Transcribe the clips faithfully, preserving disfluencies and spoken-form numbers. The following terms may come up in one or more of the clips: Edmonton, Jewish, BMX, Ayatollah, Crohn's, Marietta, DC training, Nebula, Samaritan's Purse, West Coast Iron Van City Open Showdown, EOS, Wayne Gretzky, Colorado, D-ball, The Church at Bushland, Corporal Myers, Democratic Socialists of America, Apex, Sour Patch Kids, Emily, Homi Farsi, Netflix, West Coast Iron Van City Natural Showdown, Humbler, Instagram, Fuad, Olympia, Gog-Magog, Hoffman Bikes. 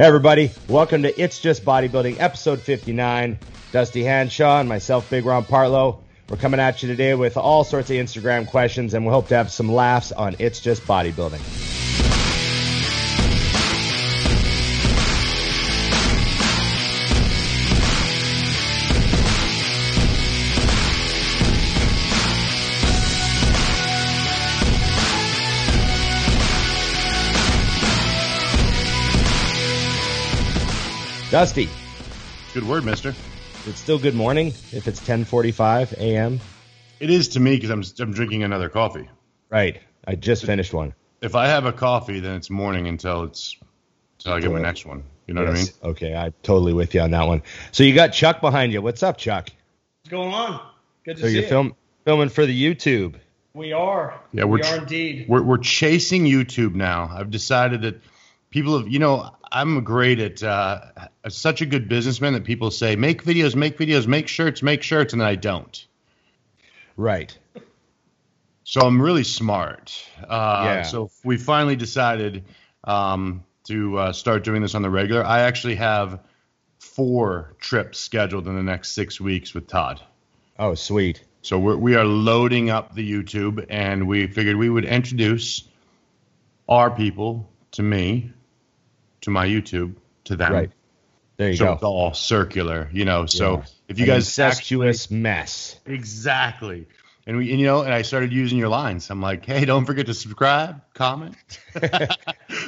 Hey everybody, welcome to It's Just Bodybuilding, episode fifty-nine. Dusty Hanshaw and myself, Big Ron Partlow. We're coming at you today with all sorts of Instagram questions, and we hope to have some laughs on It's Just Bodybuilding. Dusty. Good word, mister. It's still good morning if it's ten forty-five a m It is to me because I'm, I'm drinking another coffee. Right. I just if, finished one. If I have a coffee, then it's morning until it's until I get my next one. You know yes. what I mean? Okay. I'm totally with you on that one. So you got Chuck behind you. What's up, Chuck? What's going on? Good to so see you. So you're film, filming for the YouTube. We are. Yeah, we're we are indeed. We're, we're chasing YouTube now. I've decided that people have, you know, I'm great at uh, such a good businessman that people say, make videos, make videos, make shirts, make shirts, and then I don't. Right. So I'm really smart. Uh, yeah. So we finally decided um, to uh, start doing this on the regular. I actually have four trips scheduled in the next six weeks with Todd. Oh, sweet. So we're, we are loading up the YouTube, and we figured we would introduce our people to me, to my YouTube, to them. Right. There you so go. So it's all circular, you know. So yeah. if you An guys incestuous actually, mess. Exactly. And we and you know, and I started using your lines. I'm like, hey, don't forget to subscribe, comment,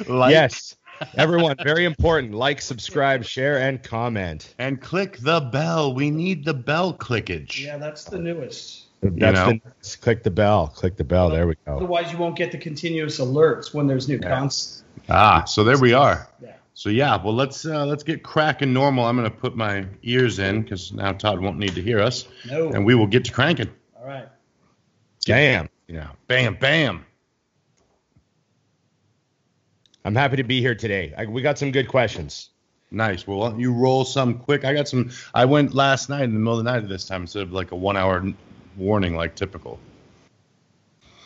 like. Yes. Everyone, very important. Like, subscribe, share, and comment. And click the bell. We need the bell clickage. Yeah, that's the newest. That's you know? the, click the bell. Click the bell. Well, there we go. Otherwise you won't get the continuous alerts when there's new yeah. content. Ah, so there we are. Yeah. So yeah, well let's uh, let's get cracking. Normal. I'm going to put my ears in because now Todd won't need to hear us. No. And we will get to cranking. All right. Bam. Yeah. Bam. Bam. I'm happy to be here today. I, we got some good questions. Nice. Well, why don't you roll some quick? I got some. I went last night in the middle of the night at this time instead of like a one hour warning like typical.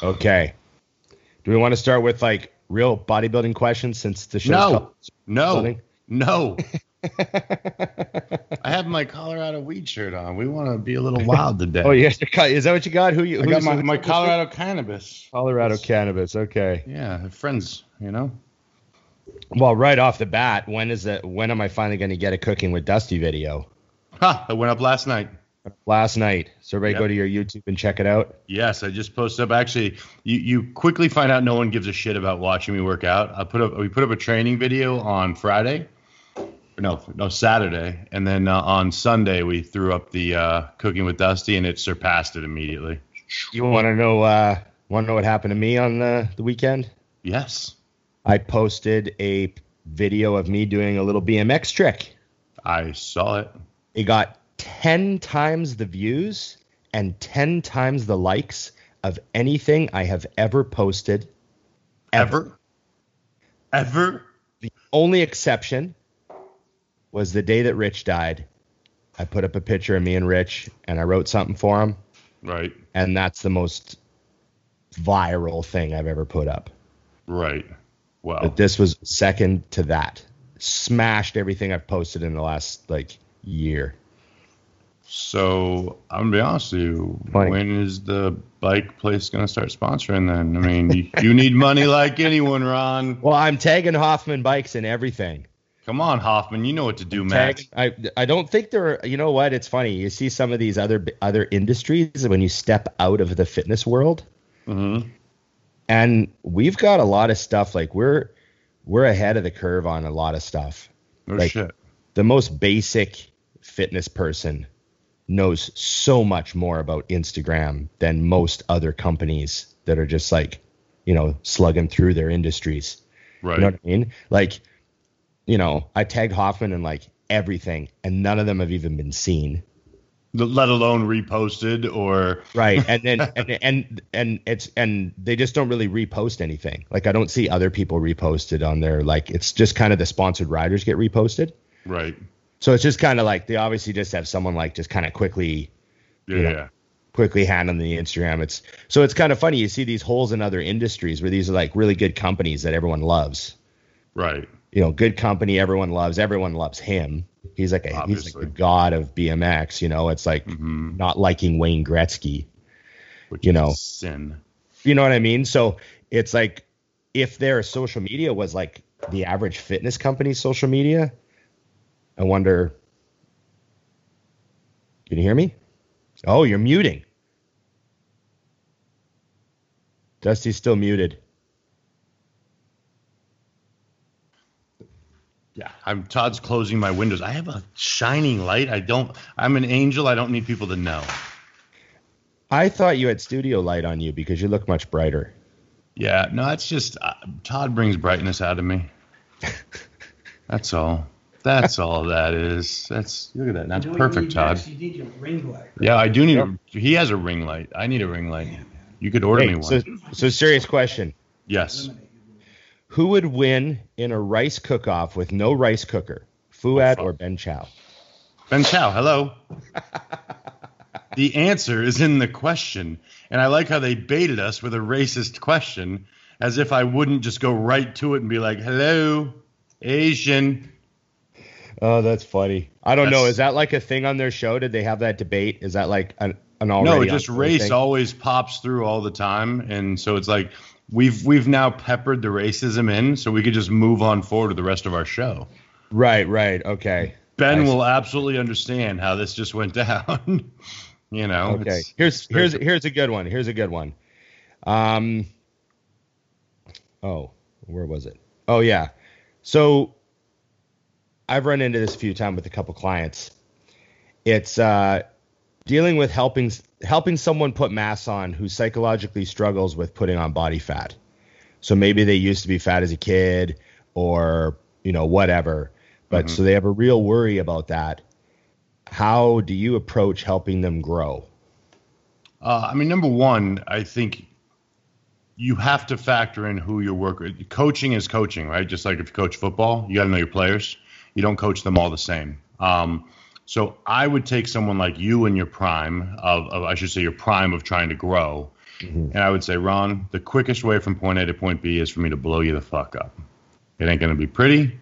Okay. Do we want to start with like real bodybuilding questions since the show? No, no, no. I have my Colorado weed shirt on. We want to be a little wild today. Oh, yeah. Is that what you got? Who you? I got my, my Colorado cannabis. Colorado it's, cannabis. Okay. Yeah. Friends, you know. Well, right off the bat, when is that? When am I finally going to get a Cooking with Dusty video? Ha! Huh, it went up last night. Last night. So everybody yep. go to your YouTube and check it out. Yes, I just posted up. Actually, you, you quickly find out no one gives a shit about watching me work out. I put up we put up a training video on Friday. No, no Saturday. And then uh, on Sunday we threw up the uh, Cooking with Dusty and it surpassed it immediately. You wanna know uh wanna know what happened to me on the, the weekend? Yes. I posted a video of me doing a little B M X trick. I saw it. It got ten times the views and ten times the likes of anything I have ever posted. Ever? Ever? Ever? The only exception was the day that Rich died. I put up a picture of me and Rich, and I wrote something for him. Right. And that's the most viral thing I've ever put up. Right. Wow. But this was second to that. Smashed everything I've posted in the last, like, year. So I'm going to be honest with you, bike. When is the bike place going to start sponsoring then? I mean, you, you need money like anyone, Ron. Well, I'm tagging Hoffman Bikes and everything. Come on, Hoffman. You know what to do, Matt. I, I don't think there are, you know what? It's funny. You see some of these other other industries when you step out of the fitness world. Mm-hmm. And we've got a lot of stuff. Like we're we're ahead of the curve on a lot of stuff. Oh, like shit. The most basic fitness person knows so much more about Instagram than most other companies that are just like, you know, slugging through their industries. Right. You know what I mean? Like, you know, I tagged Hoffman in like everything and none of them have even been seen. Let alone reposted or. Right. And then, and, and, and it's, and they just don't really repost anything. Like I don't see other people reposted on their, like, it's just kind of the sponsored riders get reposted. Right. So it's just kind of like they obviously just have someone like just kind of quickly, yeah, you know, yeah. quickly hand on the Instagram. It's so it's kind of funny. You see these holes in other industries where these are like really good companies that everyone loves. Right. you know, good company. Everyone loves, everyone loves him. He's like, a, he's like the god of B M X, you know, it's like mm-hmm. not liking Wayne Gretzky, which you know, sin. You know what I mean? So it's like, if their social media was like the average fitness company's social media, I wonder, can you hear me? Oh, you're muting. Dusty's still muted. Yeah, I'm Todd's closing my windows. I have a shining light. I don't, I'm an angel. I don't need people to know. I thought you had studio light on you because you look much brighter. Yeah, no, it's just uh, Todd brings brightness out of me. That's all. That's all that is. That's look at that. That's perfect, Todd. You need your ring light. Right? Yeah, I do need. A, he has a ring light. I need a ring light. Yeah, you could order hey, me one. So, so serious question. Yes. Who would win in a rice cook-off with no rice cooker, Fuad or Ben Chow? Ben Chow, hello. The answer is in the question, and I like how they baited us with a racist question, as if I wouldn't just go right to it and be like, hello, Asian. Oh, that's funny. I don't that's, know. Is that like a thing on their show? Did they have that debate? Is that like an, an already? No, just race thing? Always pops through all the time, and so it's like we've we've now peppered the racism in, so we could just move on forward to the rest of our show. Right, right, okay. Ben will absolutely understand how this just went down. You know. Okay. It's, here's it's here's here's a good one. Here's a good one. Um. Oh, where was it? Oh yeah. So I've run into this a few times with a couple clients. It's uh, dealing with helping helping someone put mass on who psychologically struggles with putting on body fat. So maybe they used to be fat as a kid, or you know whatever. But mm-hmm. so they have a real worry about that. How do you approach helping them grow? Uh, I mean, number one, I think you have to factor in who your work is. Coaching is coaching, right? Just like if you coach football, you got to know your players. You don't coach them all the same. Um, so I would take someone like you in your prime of, of I should say your prime of trying to grow. Mm-hmm. And I would say, Ron, the quickest way from point A to point B is for me to blow you the fuck up. It ain't going to be pretty.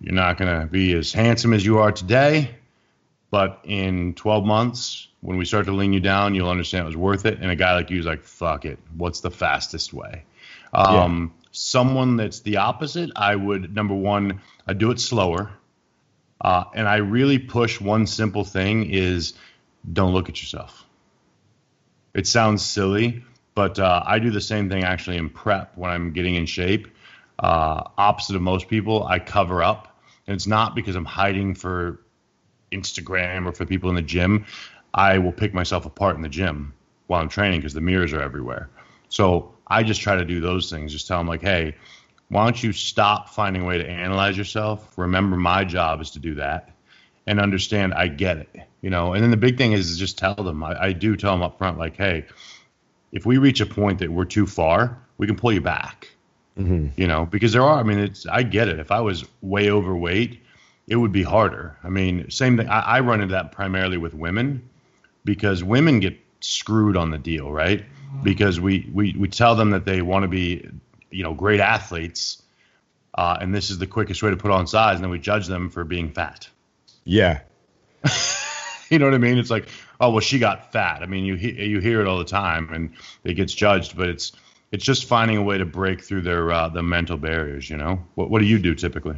You're not going to be as handsome as you are today. But in twelve months, when we start to lean you down, you'll understand it was worth it. And a guy like you is like, fuck it. What's the fastest way? Um, yeah. Someone that's the opposite, I would, number one, I do it slower. Uh, and I really push one simple thing is don't look at yourself. It sounds silly, but uh, I do the same thing actually in prep when I'm getting in shape. Uh, opposite of most people, I cover up. And it's not because I'm hiding for Instagram or for people in the gym. I will pick myself apart in the gym while I'm training because the mirrors are everywhere. So I just try to do those things. Just tell them like, hey, why don't you stop finding a way to analyze yourself? Remember, my job is to do that and understand I get it, you know? And then the big thing is just tell them. I, I do tell them up front, like, hey, if we reach a point that we're too far, we can pull you back. Mm-hmm. You know, because there are, I mean, it's, I get it. If I was way overweight, it would be harder. I mean, same thing. I, I run into that primarily with women because women get screwed on the deal, right? Because we, we, we tell them that they want to be, you know, great athletes. Uh, and this is the quickest way to put on size. And then we judge them for being fat. Yeah. You know what I mean? It's like, oh, well, she got fat. I mean, you, you hear it all the time and it gets judged, but it's, It's just finding a way to break through their uh, the mental barriers, you know. What what do you do typically?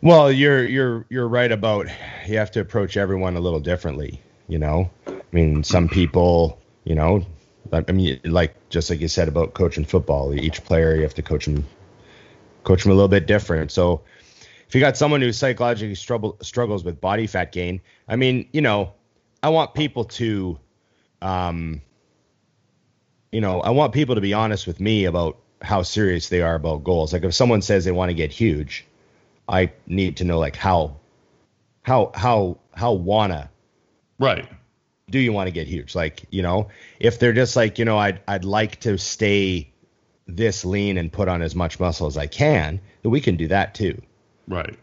Well, you're you're you're right about you have to approach everyone a little differently, you know. I mean, some people, you know, I mean, like just like you said about coaching football, each player you have to coach them, coach them a little bit different. So, if you got someone who psychologically struggle, struggles with body fat gain, I mean, you know, I want people to. Um, You know, I want people to be honest with me about how serious they are about goals. Like if someone says they want to get huge, I need to know like how, how, how, how wanna, right. Do you want to get huge? Like, you know, if they're just like, you know, I'd, I'd like to stay this lean and put on as much muscle as I can, then we can do that too. Right.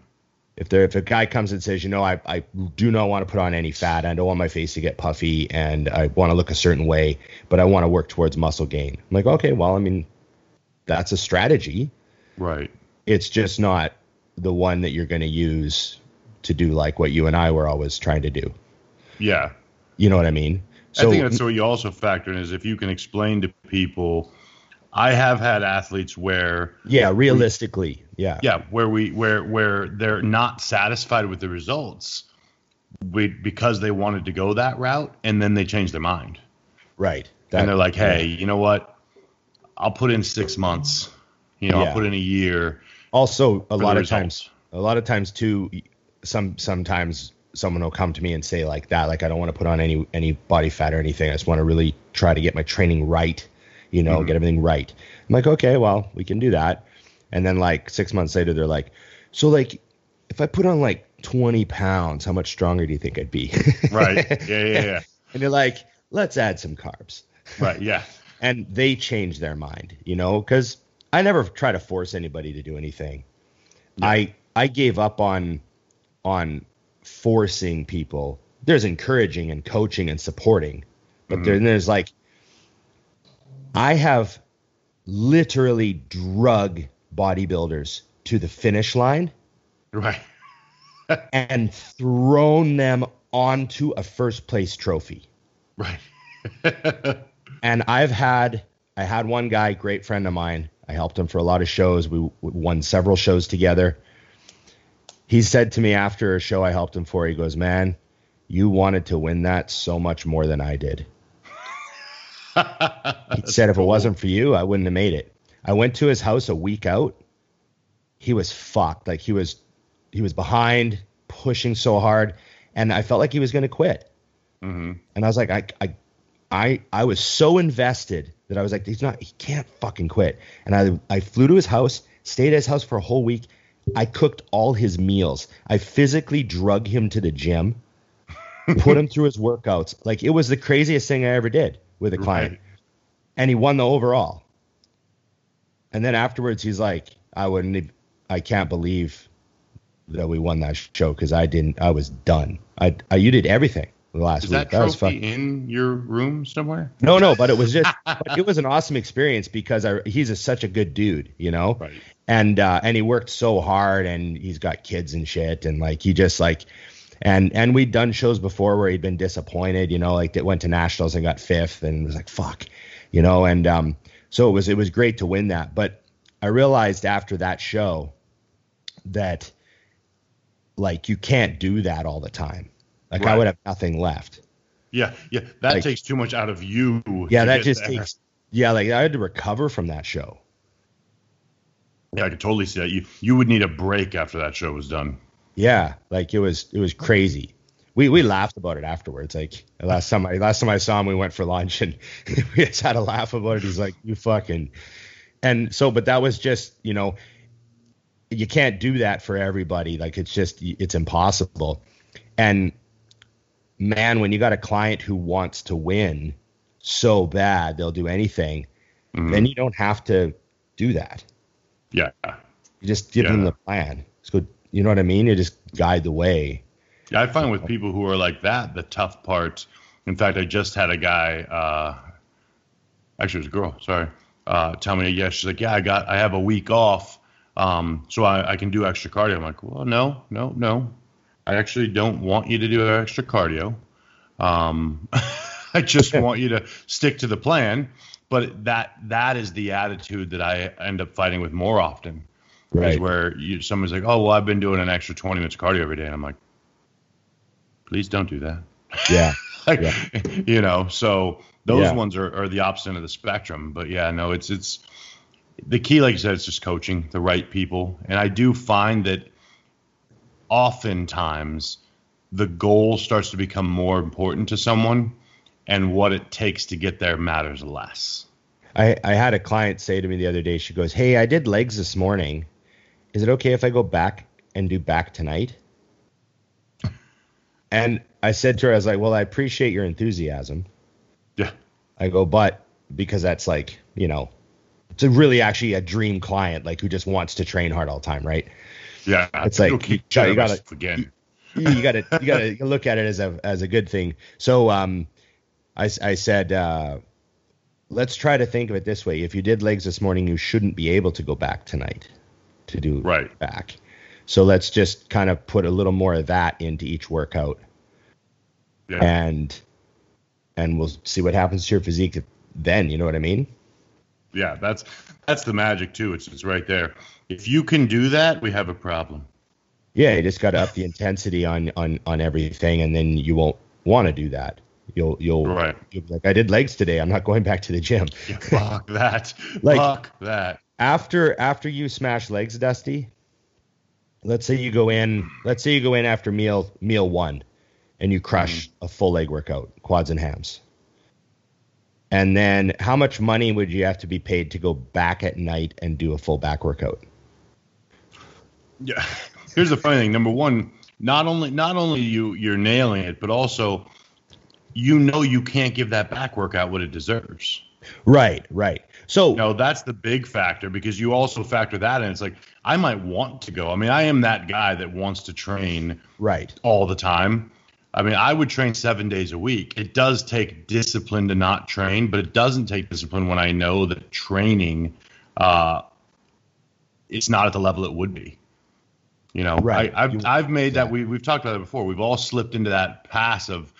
If there, if a guy comes and says, you know, I, I do not want to put on any fat. I don't want my face to get puffy and I want to look a certain way, but I want to work towards muscle gain. I'm like, okay, well, I mean, that's a strategy. Right. it's just not the one that you're going to use to do like what you and I were always trying to do. Yeah. You know what I mean? So, I think that's what you also factor in is if you can explain to people. I have had athletes where yeah, realistically, we, yeah, yeah, where we where where they're not satisfied with the results, we, because they wanted to go that route, and then they change their mind, right? That, and they're like, hey, yeah. you know what? I'll put in six months. You know, yeah. I'll put in a year. Also, a lot of times, a lot of times too, some sometimes. someone will come to me and say like that, like, I don't want to put on any, any body fat or anything. I just want to really try to get my training right, you know, mm-hmm. get everything right. I'm like, okay, well, we can do that. And then like six months later, they're like, so like, if I put on like twenty pounds, how much stronger do you think I'd be? Right. Yeah. Yeah. yeah. And you're like, let's add some carbs. Right. Yeah. And they change their mind, you know, cause I never try to force anybody to do anything. Yeah. I, I gave up on, on, forcing people. There's encouraging and coaching and supporting, but mm-hmm. then there's like, I have literally drug bodybuilders to the finish line, right? and thrown them onto a first place trophy, right? and I've had I had one guy, great friend of mine. I helped him for a lot of shows. We, we won several shows together. He said to me after a show I helped him for, he goes, man, you wanted to win that so much more than I did. He said, if cool. it wasn't for you, I wouldn't have made it. I went to his house a week out. He was fucked. Like he was, he was behind, pushing so hard. And I felt like he was going to quit. Mm-hmm. And I was like, I, I, I, I was so invested that I was like, he's not, he can't fucking quit. And I, I flew to his house, stayed at his house for a whole week. I cooked all his meals. I physically drug him to the gym, put him through his workouts. Like it was the craziest thing I ever did with a client. Right. And he won the overall. And then afterwards he's like, I wouldn't, I can't believe that we won that show. Cause I didn't, I was done. I, I you did everything the last Is week. That, that was fun. In your room somewhere? No, no, but it was just, but it was an awesome experience because I, he's a, such a good dude, you know? Right. And, uh, and he worked so hard and he's got kids and shit. And like, he just like, and, and we'd done shows before where he'd been disappointed, you know, like that went to nationals and got fifth and was like, fuck, you know? And, um, so it was, it was great to win that. But I realized after that show that like, you can't do that all the time. Like right. I would have nothing left. Yeah. Yeah. That like, takes too much out of you. Yeah. That just there. takes, yeah. Like I had to recover from that show. Yeah, I could totally see that. You you would need a break after that show was done. Yeah, like it was it was crazy. We we laughed about it afterwards. Like last time I last time I saw him, we went for lunch and we just had a laugh about it. He's like, you fucking, and so, but that was just, you know, you can't do that for everybody. Like it's just it's impossible. And man, when you got a client who wants to win so bad, they'll do anything. Mm-hmm. Then you don't have to do that. Yeah. You just give yeah. them the plan. So, you know what I mean? You just guide the way. Yeah, I find with people who are like that, the tough part. In fact, I just had a guy, uh, actually it was a girl, sorry, uh, tell me, yeah, she's like, yeah, I got, I have a week off. Um, so I, I can do extra cardio. I'm like, well, no, no, no. I actually don't want you to do extra cardio. Um, I just want you to stick to the plan. But that that is the attitude that I end up fighting with more often, right? Is where you, someone's like, "Oh, well, I've been doing an extra twenty minutes of cardio every day," and I'm like, "Please don't do that." Yeah, like, yeah. you know. So those yeah. ones are, are the opposite end of the spectrum. But yeah, no, it's it's the key, like you said, it's just coaching the right people, and I do find that oftentimes the goal starts to become more important to someone. And what it takes to get there matters less. I, I had a client say to me the other day, she goes, hey, I did legs this morning. Is it okay if I go back and do back tonight? And I said to her, I was like, well, I appreciate your enthusiasm. Yeah. I go, but because that's like, you know, it's a really actually a dream client, like who just wants to train hard all the time, right? Yeah. It's like, you, you gotta, again. you, you gotta, you gotta look at it as a, as a good thing. So, um, I, I said, uh, let's try to think of it this way. If you did legs this morning, you shouldn't be able to go back tonight. to do right. back. So let's just kind of put a little more of that into each workout. Yeah. And and we'll see what happens to your physique then, you know what I mean? Yeah, that's that's the magic too. It's it's right there. If you can do that, we have a problem. Yeah, you just got to up the intensity on, on, on everything, and then you won't want to do that. You'll you'll, right. you'll be like, I did legs today. I'm not going back to the gym. Yeah, fuck that. like, fuck that. After after you smash legs, Dusty. Let's say you go in. Let's say you go in after meal meal one, and you crush mm-hmm. a full leg workout, quads and hams. And then how much money would you have to be paid to go back at night and do a full back workout? Yeah. Here's the funny thing. Number one, not only not only you you're nailing it, but also you know you can't give that back workout what it deserves. Right, right. So you know, that's the big factor, because you also factor that in. It's like, I might want to go. I mean, I am that guy that wants to train right all the time. I mean, I would train seven days a week. It does take discipline to not train, but it doesn't take discipline when I know that training, uh, it's not at the level it would be. You know, right. I, I've you, I've made yeah. that. We we've talked about it before. We've all slipped into that pass of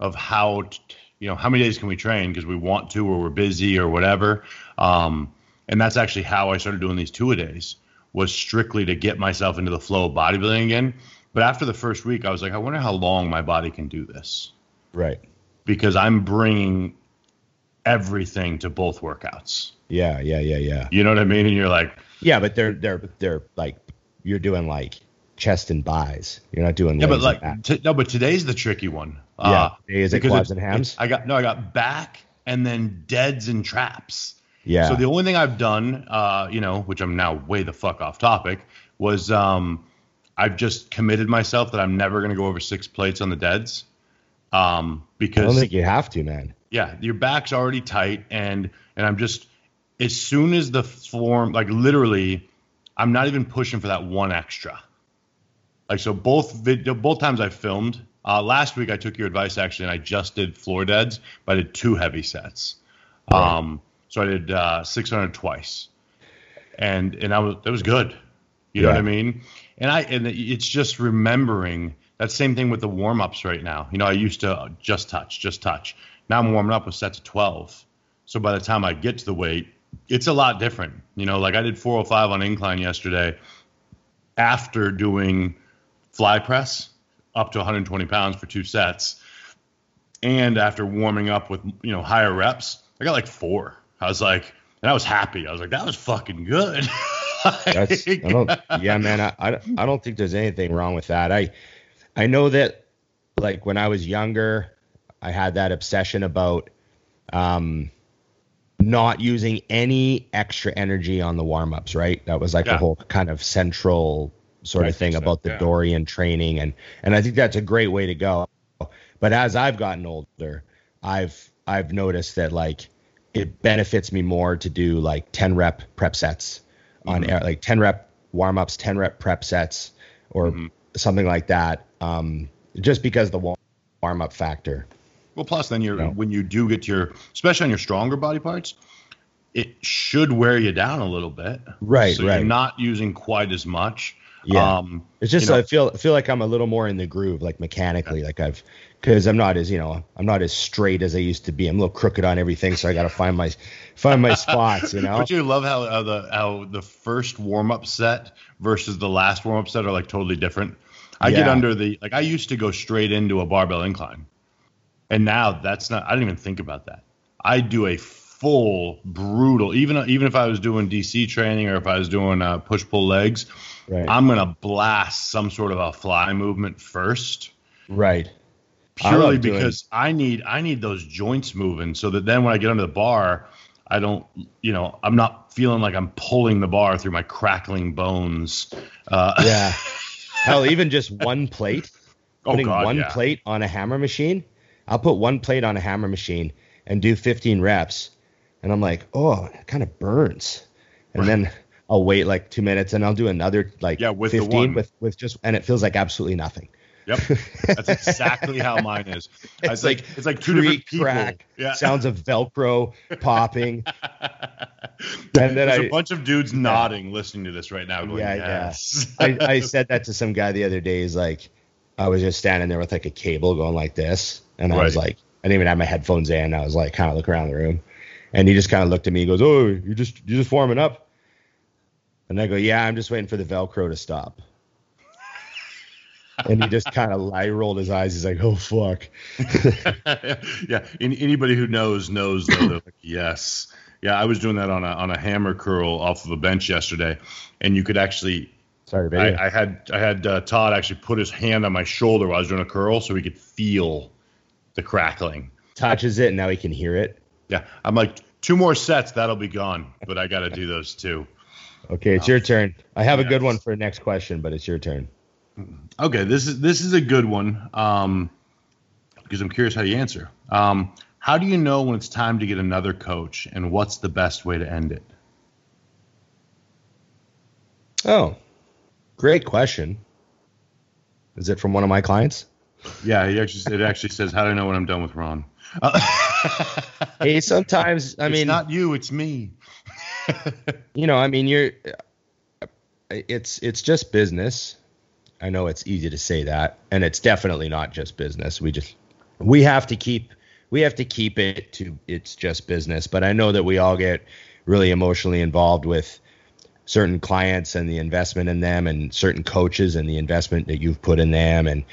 of how t- you know how many days can we train because we want to, or we're busy, or whatever. Um, and that's actually how I started doing these two-a-days, was strictly to get myself into the flow of bodybuilding again. But after the first week, I was like, I wonder how long my body can do this. Right. Because I'm bringing everything to both workouts. Yeah, yeah, yeah, yeah. You know what I mean? And you're like. Yeah, but they're they're they're like, you're doing like chest and buys. You're not doing. Yeah, but like t- no, but today's the tricky one. Yeah, uh, today is it quads and hams? I got no, I got back and then deads and traps. Yeah. So the only thing I've done, uh, you know, which I'm now way the fuck off topic, was um. I've just committed myself that I'm never going to go over six plates on the deads. Um, because I don't think you have to, man. Yeah. Your back's already tight. And, and I'm just, as soon as the form, like literally, I'm not even pushing for that one extra. Like, so both video, both times I filmed, uh, last week I took your advice actually, and I just did floor deads, but I did two heavy sets. Right. Um, so I did, uh, six hundred twice, and, and I was, that was good. You yeah. know what I mean? And I and it's just remembering that same thing with the warm-ups right now. You know, I used to just touch, just touch. Now I'm warming up with sets of twelve. So by the time I get to the weight, it's a lot different. You know, like I did four oh five on incline yesterday after doing fly press up to one hundred twenty pounds for two sets. And after warming up with, you know, higher reps, I got like four. I was like, and I was happy. I was like, that was fucking good. That's, I don't, yeah, man, I, I, I don't think there's anything wrong with that. I I know that, like, when I was younger, I had that obsession about um, not using any extra energy on the warm-ups, right? That was like yeah. a whole kind of central sort of thing so, about the yeah. Dorian training. And, and I think that's a great way to go. But as I've gotten older, I've I've noticed that, like, it benefits me more to do, like, ten-rep prep sets. On mm-hmm. air, like ten rep warm ups, ten rep prep sets, or mm-hmm. something like that. Um, just because the warm up factor. Well, plus then you're, you know? When you do get your, especially on your stronger body parts, it should wear you down a little bit. Right. So right. you're not using quite as much. Yeah. Um, it's just, you know, I feel, I feel like I'm a little more in the groove, like mechanically, yeah. like I've, cause I'm not as, you know, I'm not as straight as I used to be. I'm a little crooked on everything. So I got to find my, find my spots, you know? Don't you love how, how the, how the first warm-up set versus the last warm-up set are like totally different. I yeah. get under the, like I used to go straight into a barbell incline, and now that's not, I didn't even think about that. I do a full brutal, even, even if I was doing D C training or if I was doing uh push pull legs, right. I'm going to blast some sort of a fly movement first. Right. Purely I because doing... I need I need those joints moving so that then when I get under the bar, I don't, you know, I'm not feeling like I'm pulling the bar through my crackling bones. Uh, yeah. Hell, even just one plate. Putting oh God, one yeah. plate on a hammer machine. I'll put one plate on a hammer machine and do fifteen reps. And I'm like, oh, it kind of burns. And right. then... I'll wait like two minutes and I'll do another like yeah, with fifteen with, with just, and it feels like absolutely nothing. Yep, that's exactly how mine is. It's I was like, like it's like two different people. Crack, yeah. Sounds of Velcro popping. And then There's I, a bunch of dudes yeah. nodding, listening to this right now. Going, yeah, yes. yeah. I, I said that to some guy the other day. He's like, I was just standing there with like a cable going like this, and I right. was like, I didn't even have my headphones in. I was like, kind of looking around the room, and he just kind of looked at me. He goes, "Oh, you just you just warming up?" And I go, "Yeah, I'm just waiting for the Velcro to stop." And he just kind of lie rolled his eyes. He's like, "Oh, fuck." Yeah. And anybody who knows, knows. Though, like, yes. Yeah. I was doing that on a, on a hammer curl off of a bench yesterday. And you could actually, sorry, baby. I, I had, I had uh, Todd actually put his hand on my shoulder while I was doing a curl so he could feel the crackling. Touches it. And now he can hear it. Yeah. I'm like, two more sets. That'll be gone. But I got to do those too. Okay. It's um, your turn. I have yes. a good one for the next question, but it's your turn. Okay, this is this is a good one um, because I'm curious how you answer. Um, how do you know when it's time to get another coach, and what's the best way to end it? Oh, great question. Is it from one of my clients? Yeah, he actually, it actually says, "How do I know when I'm done with Ron?" Uh, hey, sometimes I mean, it's not you, it's me. You know, I mean, you're. It's it's just business. I know it's easy to say that, and it's definitely not just business. We just we have to keep we have to keep it to it's just business. But I know that we all get really emotionally involved with certain clients and the investment in them, and certain coaches and the investment that you've put in them, and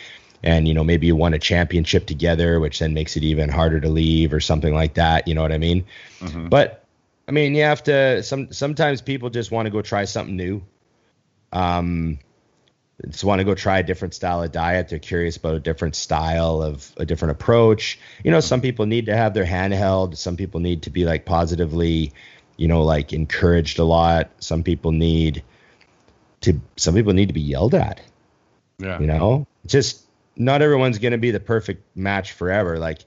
and you know, maybe you won a championship together, which then makes it even harder to leave or something like that. You know what I mean? Mm-hmm. But I mean, you have to. Some sometimes people just want to go try something new. Um. Just want to go try a different style of diet. They're curious about a different style of a different approach. You know, some people need to have their hand held. Some people need to be like positively, you know, like encouraged a lot. Some people need to, some people need to be yelled at, yeah. you know, just not everyone's going to be the perfect match forever. Like,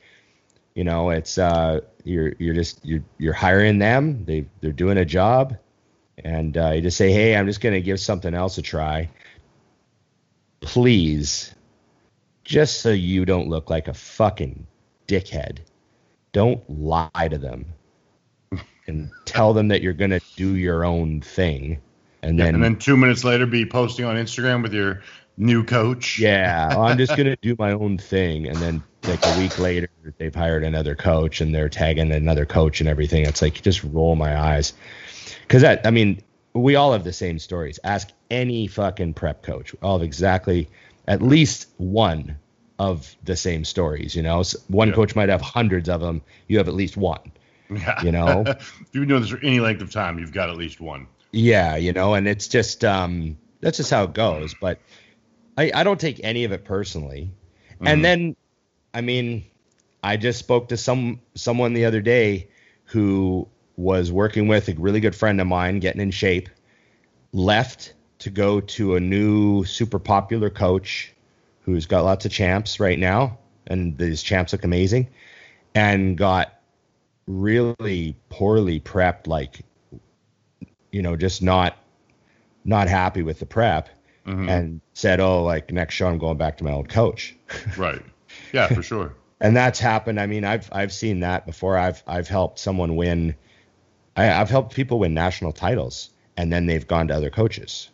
you know, it's, uh, you're, you're just, you're, you're hiring them. They, they're doing a job, and uh, you just say, "Hey, I'm just going to give something else a try. Please, just so you don't look like a fucking dickhead, don't lie to them and tell them that you're going to do your own thing." And yeah, then and then two minutes later be posting on Instagram with your new coach. Yeah, "Oh, I'm just going to do my own thing." And then like a week later, they've hired another coach and they're tagging another coach and everything. It's like, just roll my eyes. Because that, I mean, we all have the same stories. Ask any fucking prep coach. We all have exactly at least one of the same stories. You know, so one yeah. coach might have hundreds of them. You have at least one, yeah. you know, if you've been doing this for any length of time, you've got at least one. Yeah. You know, and it's just, um, that's just how it goes. But I, I don't take any of it personally. Mm-hmm. And then, I mean, I just spoke to some, someone the other day who was working with a really good friend of mine, getting in shape, left to go to a new super popular coach who's got lots of champs right now, and these champs look amazing, and got really poorly prepped, like, you know, just not not happy with the prep, mm-hmm. and said, "Oh, like next show I'm going back to my old coach." Right. Yeah, for sure. And that's happened. I mean, I've I've seen that before. I've I've helped someone win. I, I've helped people win national titles, and then they've gone to other coaches.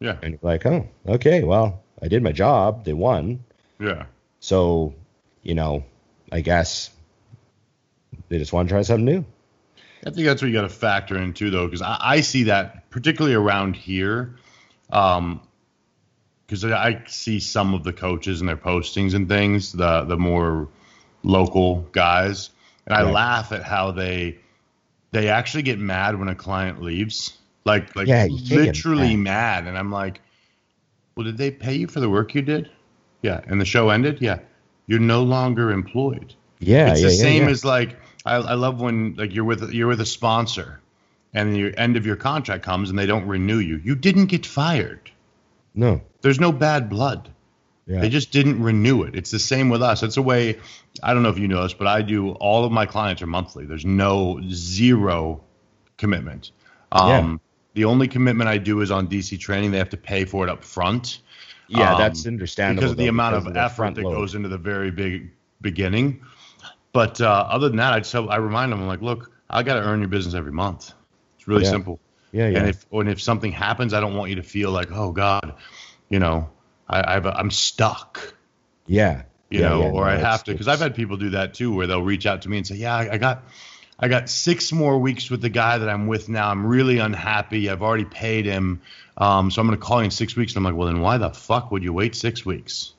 Yeah. And you're like, "Oh, okay, well, I did my job. They won." Yeah. So, you know, I guess they just want to try something new. I think that's what you got to factor in too, though, because I, I see that particularly around here, um, because I see some of the coaches and their postings and things, the the more local guys, and I right. laugh at how they... they actually get mad when a client leaves, like like yeah, literally mad. mad. And I'm like, "Well, did they pay you for the work you did?" Yeah. "And the show ended?" Yeah. "You're no longer employed." Yeah. It's yeah, the yeah, same yeah. as like, I, I love when like you're with you're with a sponsor, and the end of your contract comes and they don't renew you. You didn't get fired. No. There's no bad blood. Yeah. They just didn't renew it. It's the same with us. It's a way, I don't know if you know this, but I do, all of my clients are monthly. There's no zero commitment. Um, yeah. The only commitment I do is on D C training. They have to pay for it up front. Yeah, um, that's understandable. Because of the though, amount of effort that load. goes into the very big beginning. But uh, other than that, I just, I remind them, I'm like, look, I got to earn your business every month. It's really yeah. simple. Yeah, yeah. And if and if something happens, I don't want you to feel like, oh, God, you know, I, I've, I'm stuck. Yeah. You yeah, know, yeah, or no, I have to, because I've had people do that too, where they'll reach out to me and say, yeah, I, I got I got six more weeks with the guy that I'm with now. I'm really unhappy. I've already paid him. Um, so I'm going to call you in six weeks. And I'm like, well, then why the fuck would you wait six weeks?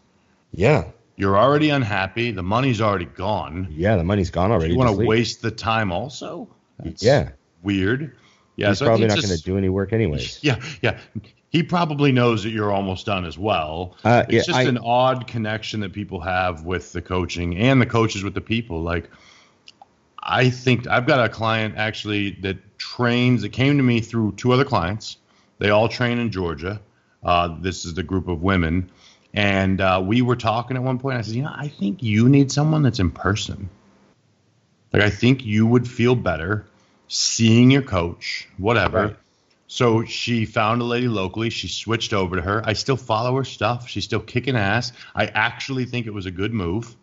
Yeah. You're already unhappy. The money's already gone. Yeah, the money's gone already. Do you want to waste the time also? That's yeah. weird. Yeah, he's so probably not going to do any work anyways. Yeah, yeah. He probably knows that you're almost done as well. Uh, it's yeah, just I, an odd connection that people have with the coaching and the coaches with the people. Like, I think I've got a client actually that trains, that came to me through two other clients. They all train in Georgia. Uh, this is the group of women. And uh, we were talking at one point. I said, you know, I think you need someone that's in person. Like, I think you would feel better seeing your coach, whatever. Right. So she found a lady locally. She switched over to her. I still follow her stuff. She's still kicking ass. I actually think it was a good move.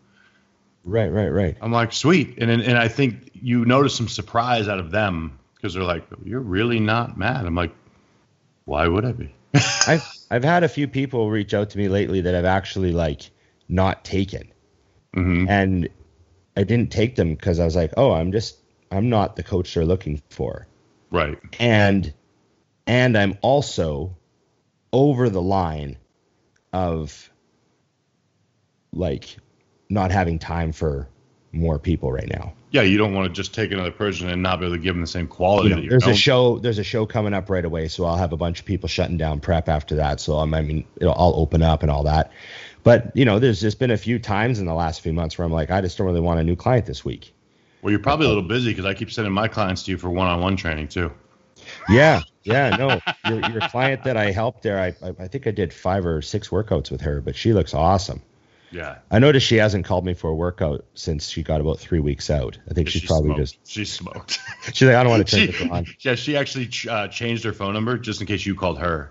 Right, right, right. I'm like, sweet. And and I think you notice some surprise out of them because they're like, you're really not mad. I'm like, why would I be? I've, I've had a few people reach out to me lately that I've actually like not taken. Mm-hmm. And I didn't take them because I was like, oh, I'm just, I'm not the coach they're looking for. Right. And, and I'm also over the line of like not having time for more people right now. Yeah. You don't want to just take another person and not be able to give them the same quality. You know, that you're there's known. a show, there's a show coming up right away. So I'll have a bunch of people shutting down prep after that. So I'm, I mean, it'll, I'll open up and all that, but you know, there's just been a few times in the last few months where I'm like, I just don't really want a new client this week. Well, you're probably a little busy because I keep sending my clients to you for one-on-one training too. Yeah, yeah, no. Your, your client that I helped there, I, I I think I did five or six workouts with her, but she looks awesome. Yeah. I noticed she hasn't called me for a workout since she got about three weeks out. I think yeah, she's she probably smoked. just she smoked. She's like, I don't want to turn it on. Yeah, she actually uh, changed her phone number just in case you called her.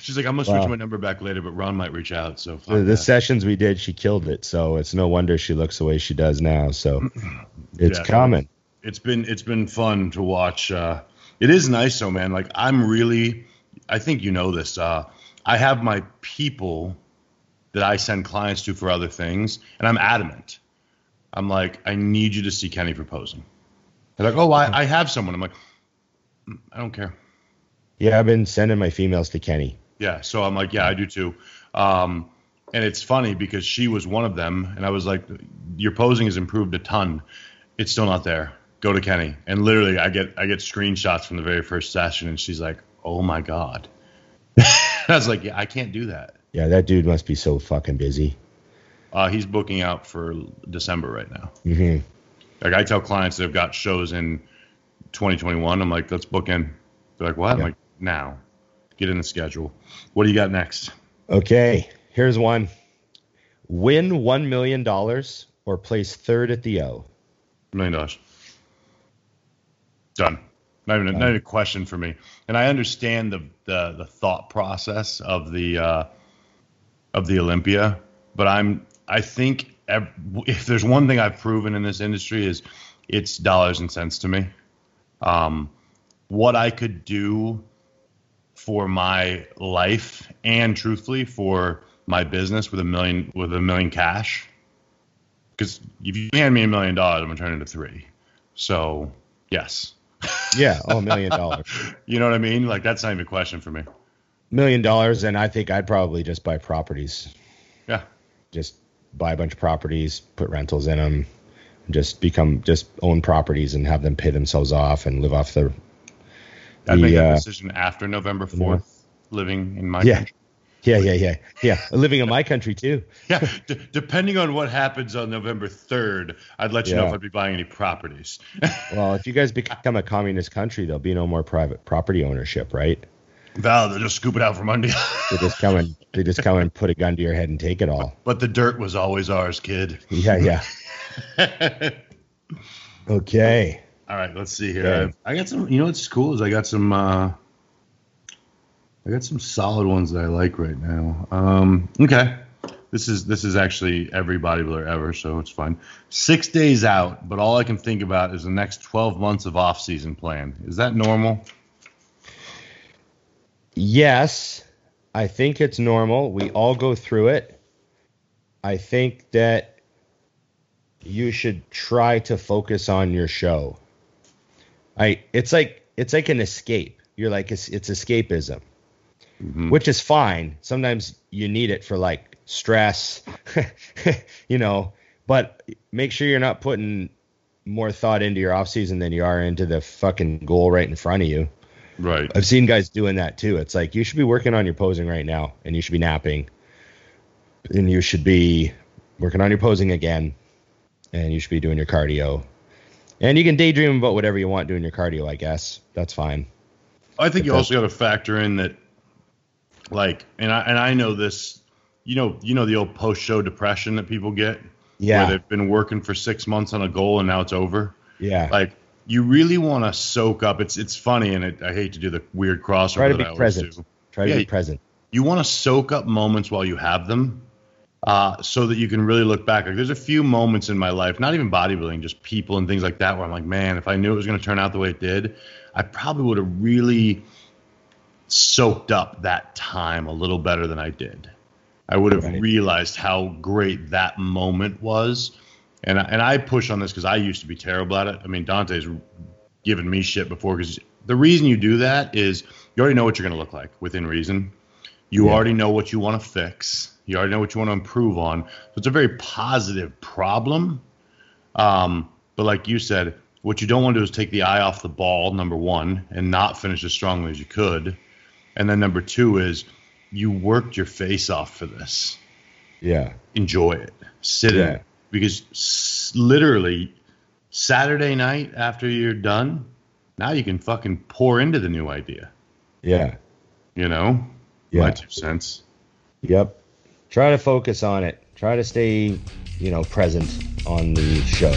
She's like, I'm gonna switch wow. my number back later, but Ron might reach out. So the, the sessions we did, she killed it. So it's no wonder she looks the way she does now. So it's yeah, common. It's been it's been fun to watch. Uh, it is nice, though, man. Like I'm really, I think you know this. Uh, I have my people that I send clients to for other things, and I'm adamant. I'm like, I need you to see Kenny proposing. They're like, oh, I, I have someone. I'm like, I don't care. Yeah, I've been sending my females to Kenny. Yeah, so I'm like, yeah, I do too. Um, and it's funny because she was one of them, and I was like, your posing has improved a ton. It's still not there. Go to Kenny. And literally, I get I get screenshots from the very first session, and she's like, oh, my God. I was like, yeah, I can't do that. Yeah, that dude must be so fucking busy. Uh, he's booking out for December right now. Mm-hmm. Like, I tell clients that have got shows in twenty twenty-one, I'm like, let's book in. They're like, what? Yeah. I'm like, now. Get in the schedule. What do you got next? Okay, here's one. Win one million dollars or place third at the O. one million dollars. Done. Not even, Done. Not even a question for me. And I understand the the, the thought process of the uh, of the Olympia, but I'm I think ev- if there's one thing I've proven in this industry is it's dollars and cents to me. Um, what I could do for my life and truthfully for my business with a million, with a million cash. Cause if you hand me a million dollars, I'm gonna turn it into three. So yes. Yeah. Oh, a million dollars. You know what I mean? Like that's not even a question for me. Million dollars. And I think I'd probably just buy properties. Yeah. Just buy a bunch of properties, put rentals in them, and just become, just own properties and have them pay themselves off and live off their, I'd make that uh, decision after November fourth, living in my yeah. country. Yeah, yeah, yeah, yeah. Living in my country, too. Yeah, D- depending on what happens on November third, I'd let you yeah. know if I'd be buying any properties. Well, if you guys become a communist country, there'll be no more private property ownership, right? Val, they'll just scoop it out from under you. They just come and, they just come and put a gun to your head and take it all. But the dirt was always ours, kid. Yeah, yeah. Okay. All right, let's see here. Yeah. I got some, you know what's cool is I got some, uh, I I got some solid ones that I like right now. Um, okay. This is this is actually every bodybuilder ever, so it's fine. Six days out, but all I can think about is the next twelve months of off-season plan. Is that normal? Yes, I think it's normal. We all go through it. I think that you should try to focus on your show. I it's like it's like an escape. You're like it's it's escapism, mm-hmm. which is fine. Sometimes you need it for like. Stress, you know, but make sure you're not putting more thought into your off season than you are into the fucking goal right in front of you. Right. I've seen guys doing that too. It's like, you should be working on your posing right now, and you should be napping, and you should be working on your posing again, and you should be doing your cardio, and you can daydream about whatever you want doing your cardio, I guess. That's fine. I think but you also got to factor in that, like, and I, and I know this, You know, you know the old post-show depression that people get? Yeah. Where they've been working for six months on a goal, and now it's over? Yeah. Like, you really want to soak up. It's it's funny, and it, I hate to do the weird crossover. Try to be present. Try to be present. You want to soak up moments while you have them uh, so that you can really look back. Like, there's a few moments in my life, not even bodybuilding, just people and things like that, where I'm like, man, if I knew it was going to turn out the way it did, I probably would have really soaked up that time a little better than I did. I would have right. realized how great that moment was. And I, and I push on this because I used to be terrible at it. I mean, Dante's given me shit before, because the reason you do that is you already know what you're going to look like within reason. You yeah. already know what you want to fix. You already know what you want to improve on. So it's a very positive problem. Um, but like you said, what you don't want to do is take the eye off the ball, number one, and not finish as strongly as you could. And then number two is, you worked your face off for this. Yeah. Enjoy it. Sit yeah. in it. Because s- literally Saturday night after you're done, now you can fucking pour into the new idea. Yeah. You know? Yeah. My two cents. Yep. Try to focus on it. Try to stay, you know, present on the show.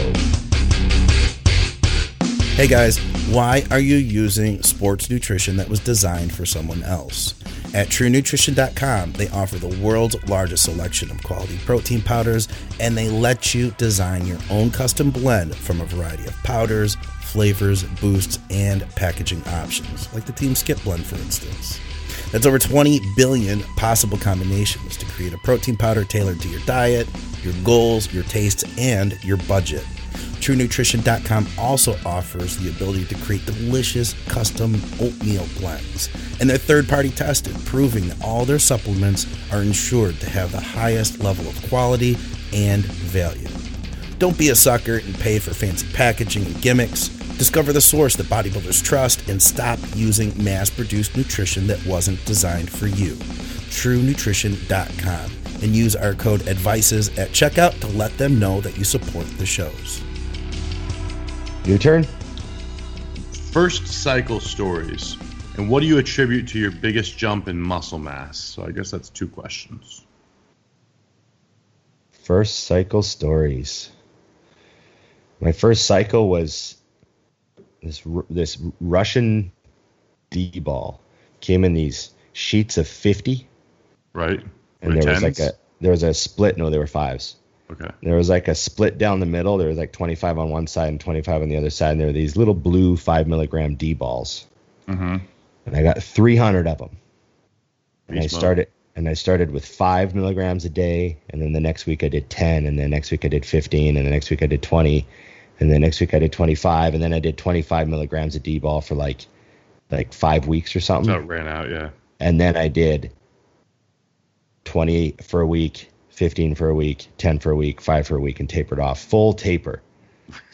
Hey guys, why are you using sports nutrition that was designed for someone else? At True Nutrition dot com, they offer the world's largest selection of quality protein powders, and they let you design your own custom blend from a variety of powders, flavors, boosts, and packaging options, like the Team Skip blend, for instance. That's over twenty billion possible combinations to create a protein powder tailored to your diet, your goals, your tastes, and your budget. True Nutrition dot com also offers the ability to create delicious custom oatmeal blends, and they're third-party tested, proving that all their supplements are ensured to have the highest level of quality and value. Don't be a sucker and pay for fancy packaging and gimmicks. Discover the source that bodybuilders trust and stop using mass-produced nutrition that wasn't designed for you. True Nutrition dot com, and use our code ADVICES at checkout to let them know that you support the shows. Your turn. First cycle stories. And what do you attribute to your biggest jump in muscle mass? So I guess that's two questions. First cycle stories. My first cycle was this this Russian D-ball. Came in these sheets of fifty. Right. And there was like a there was a split. No, there were fives. Okay. There was like a split down the middle. There was like twenty-five on one side and twenty-five on the other side. And there were these little blue five milligram D balls. Mm-hmm. And I got three hundred of them. And Beast I started, and I started with five milligrams a day. And then the next week I did ten. And the next week I did fifteen. And the next week I did twenty. And the next week I did twenty-five. And then I did twenty-five milligrams a D ball for like, like five weeks or something. So it ran out. Yeah. And then I did twenty for a week, fifteen for a week, ten for a week, five for a week, and tapered off. Full taper.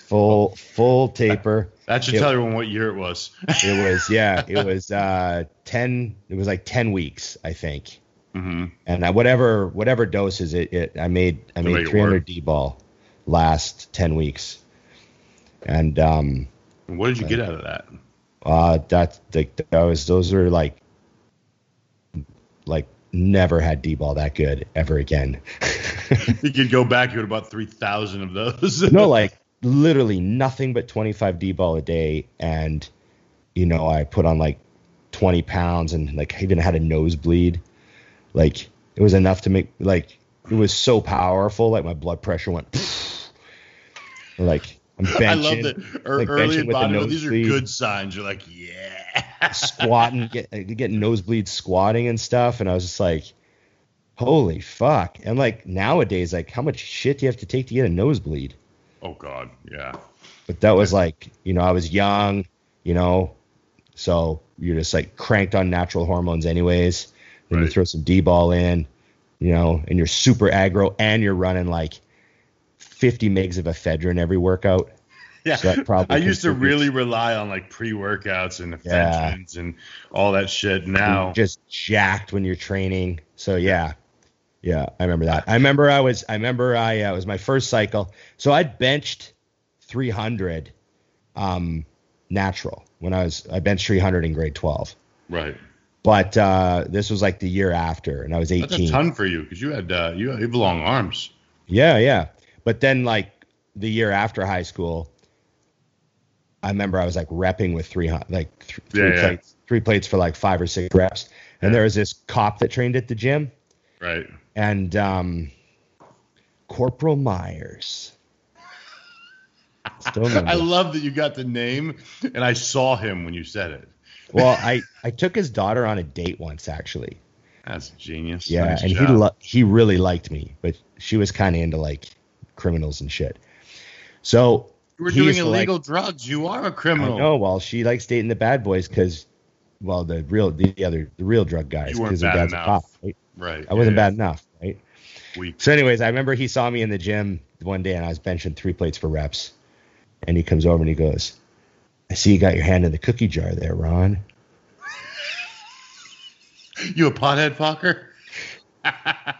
Full, full taper. That should it, tell everyone what year it was. It was, yeah. It was uh, ten. It was like ten weeks, I think. Mm-hmm. And I, whatever whatever doses it, it I made, I made three hundred D-ball last ten weeks. And um, what did you uh, get out of that? Uh, that, that, that was, those are like, like, never had D-ball that good ever again. You could go back, you had about three thousand of those. No, like literally nothing but twenty-five D-ball a day. And, you know, I put on like twenty pounds and like even had a nosebleed. Like it was enough to make, like it was so powerful. Like my blood pressure went pfft. Like I'm benching. I love that like early in bodybuilding. These are good signs. You're like, yeah, squatting, get, getting nosebleed squatting and stuff. And I was just like, holy fuck. And like nowadays, like how much shit do you have to take to get a nosebleed? Oh God. Yeah. But that was like, you know, I was young, you know, so you're just like cranked on natural hormones anyways. Then right. You throw some D-ball in, you know, and you're super aggro and you're running like fifty megs of ephedrine every workout. Yeah. So that probably I used to really rely on like pre-workouts and ephedrines yeah. and all that shit. Now you're just jacked when you're training. So yeah. Yeah. I remember that. I remember I was, I remember I, uh, it was my first cycle. So I'd benched three hundred, um, natural when I was, I benched three hundred in grade twelve. Right. But, uh, this was like the year after and I was eighteen. That's a ton for you. Cause you had, uh, you have long arms. Yeah. Yeah. But then like the year after high school, I remember I was like repping with three hundred, like th- three yeah, plates, yeah. three plates for like five or six reps. And yeah. There was this cop that trained at the gym. Right. And, um, Corporal Myers. I love that you got the name and I saw him when you said it. Well, I, I took his daughter on a date once, actually. That's genius. Yeah, nice and job. he lo- he really liked me, but she was kind of into, like, criminals and shit. So you were doing illegal like, drugs. You are a criminal. No, well, she likes dating the bad boys because, well, the real the other the real drug guys. You weren't bad dad's enough. Pop, right? right. I yeah, wasn't yeah. bad enough, right? Weak. So anyways, I remember he saw me in the gym one day, and I was benching three plates for reps. And he comes over and he goes, I see you got your hand in the cookie jar there, Ron. You a pothead fucker?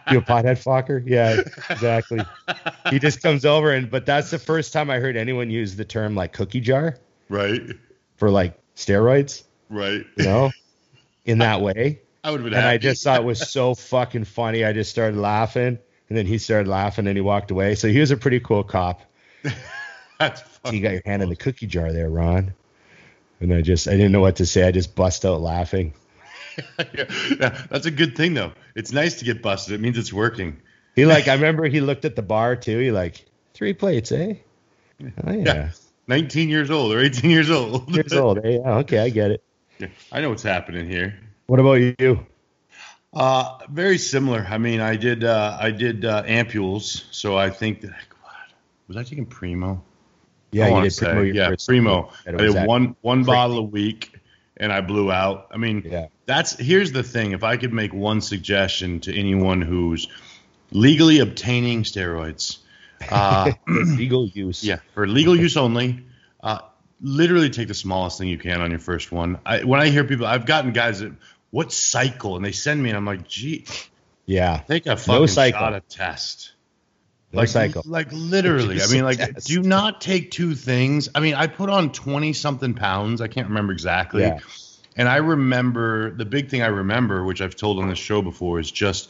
You a pothead fucker? Yeah, exactly. He just comes over and, but that's the first time I heard anyone use the term like cookie jar. Right. For like steroids. Right. You know, in that way. I would have been And happy. I just thought it was so fucking funny. I just started laughing and then he started laughing and he walked away. So he was a pretty cool cop. That's so you got your hand in the cookie jar there, Ron. And I just, I didn't know what to say. I just bust out laughing. Yeah, that's a good thing, though. It's nice to get busted. It means it's working. He like, I remember he looked at the bar, too. He like, three plates, eh? Oh, yeah. yeah. nineteen years old or eighteen years old. years old, eh? Oh, okay, I get it. Yeah, I know what's happening here. What about you? Uh, very similar. I mean, I did uh, I did uh, ampules, so I think that, God, was I taking Primo? Yeah, I you did Primo. Yeah, Primo. I did one one crazy. bottle a week, and I blew out. I mean, yeah. that's here's the thing. If I could make one suggestion to anyone who's legally obtaining steroids, uh, legal use. Yeah, for legal use only. Uh, literally take the smallest thing you can on your first one. I, when I hear people, I've gotten guys that what cycle, and they send me, and I'm like, gee, yeah, take a fucking no shot at test. No like, cycle. like literally, I mean, like, test. do not take two things. I mean, I put on twenty something pounds. I can't remember exactly. Yeah. And I remember the big thing I remember, which I've told on this show before, is just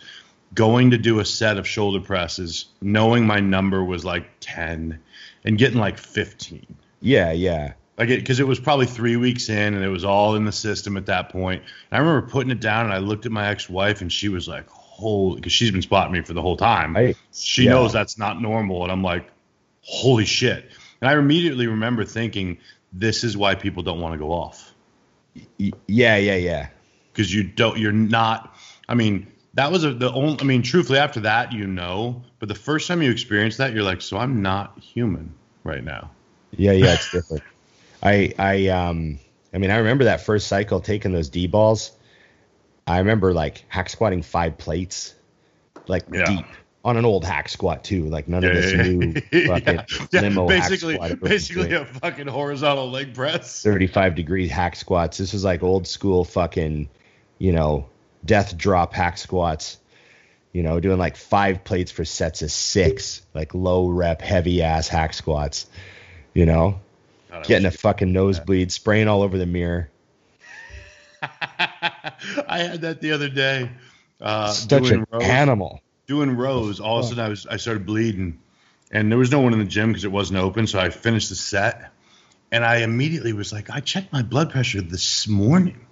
going to do a set of shoulder presses, knowing my number was like ten and getting like fifteen. Yeah. Yeah. Like it, cause it was probably three weeks in and it was all in the system at that point. And I remember putting it down and I looked at my ex-wife and she was like, holy, because she's been spotting me for the whole time. I, she yeah. knows that's not normal. And I'm like, holy shit. And I immediately remember thinking, this is why people don't want to go off. Yeah, yeah, yeah. Because you don't, you're not, I mean, that was a, the only, I mean, truthfully, after that, you know, but the first time you experience that, you're like, so I'm not human right now. Yeah, yeah, it's different. I, I, um, I mean, I remember that first cycle taking those D balls. I remember like hack squatting five plates, like yeah. deep on an old hack squat too. Like none yeah, of this yeah, new yeah. fucking yeah. limo basically, hack squat. Basically a fucking horizontal leg press. thirty-five degree hack squats. This was like old school fucking, you know, death drop hack squats, you know, doing like five plates for sets of six, like low rep, heavy ass hack squats, you know, God, getting a fucking nosebleed, that. spraying all over the mirror. I had that the other day. Uh, Such doing an rows, animal. Doing rows. All of a sudden, I was I started bleeding, and there was no one in the gym because it wasn't open. So I finished the set, and I immediately was like, I checked my blood pressure this morning.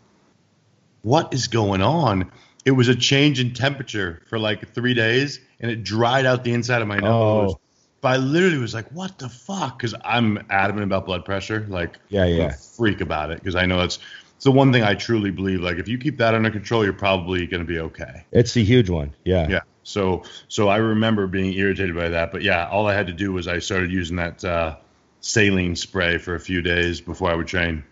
what is going on? It was a change in temperature for like three days, and it dried out the inside of my nose. Oh. But I literally was like, what the fuck? Because I'm adamant about blood pressure. Like, yeah, yeah. I'm a freak about it because I know it's, it's the one thing I truly believe. Like, if you keep that under control, you're probably going to be okay. It's a huge one. Yeah. Yeah. So so I remember being irritated by that. But, yeah, all I had to do was I started using that uh, saline spray for a few days before I would train.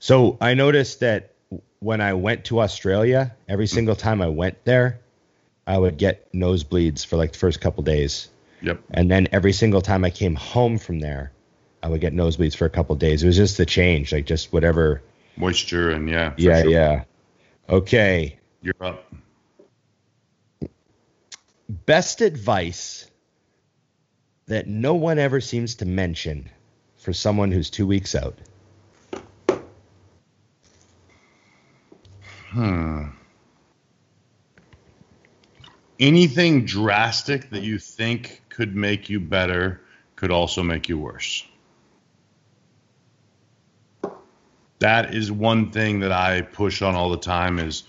So I noticed that when I went to Australia, every single time I went there, I would get nosebleeds for like the first couple days. Yep. And then every single time I came home from there, I would get nosebleeds for a couple of days. It was just the change, like just whatever. Moisture and yeah. Yeah, sure. yeah. Okay. You're up. Best advice that no one ever seems to mention for someone who's two weeks out. Hmm. Anything drastic that you think could make you better could also make you worse. That is one thing that I push on all the time is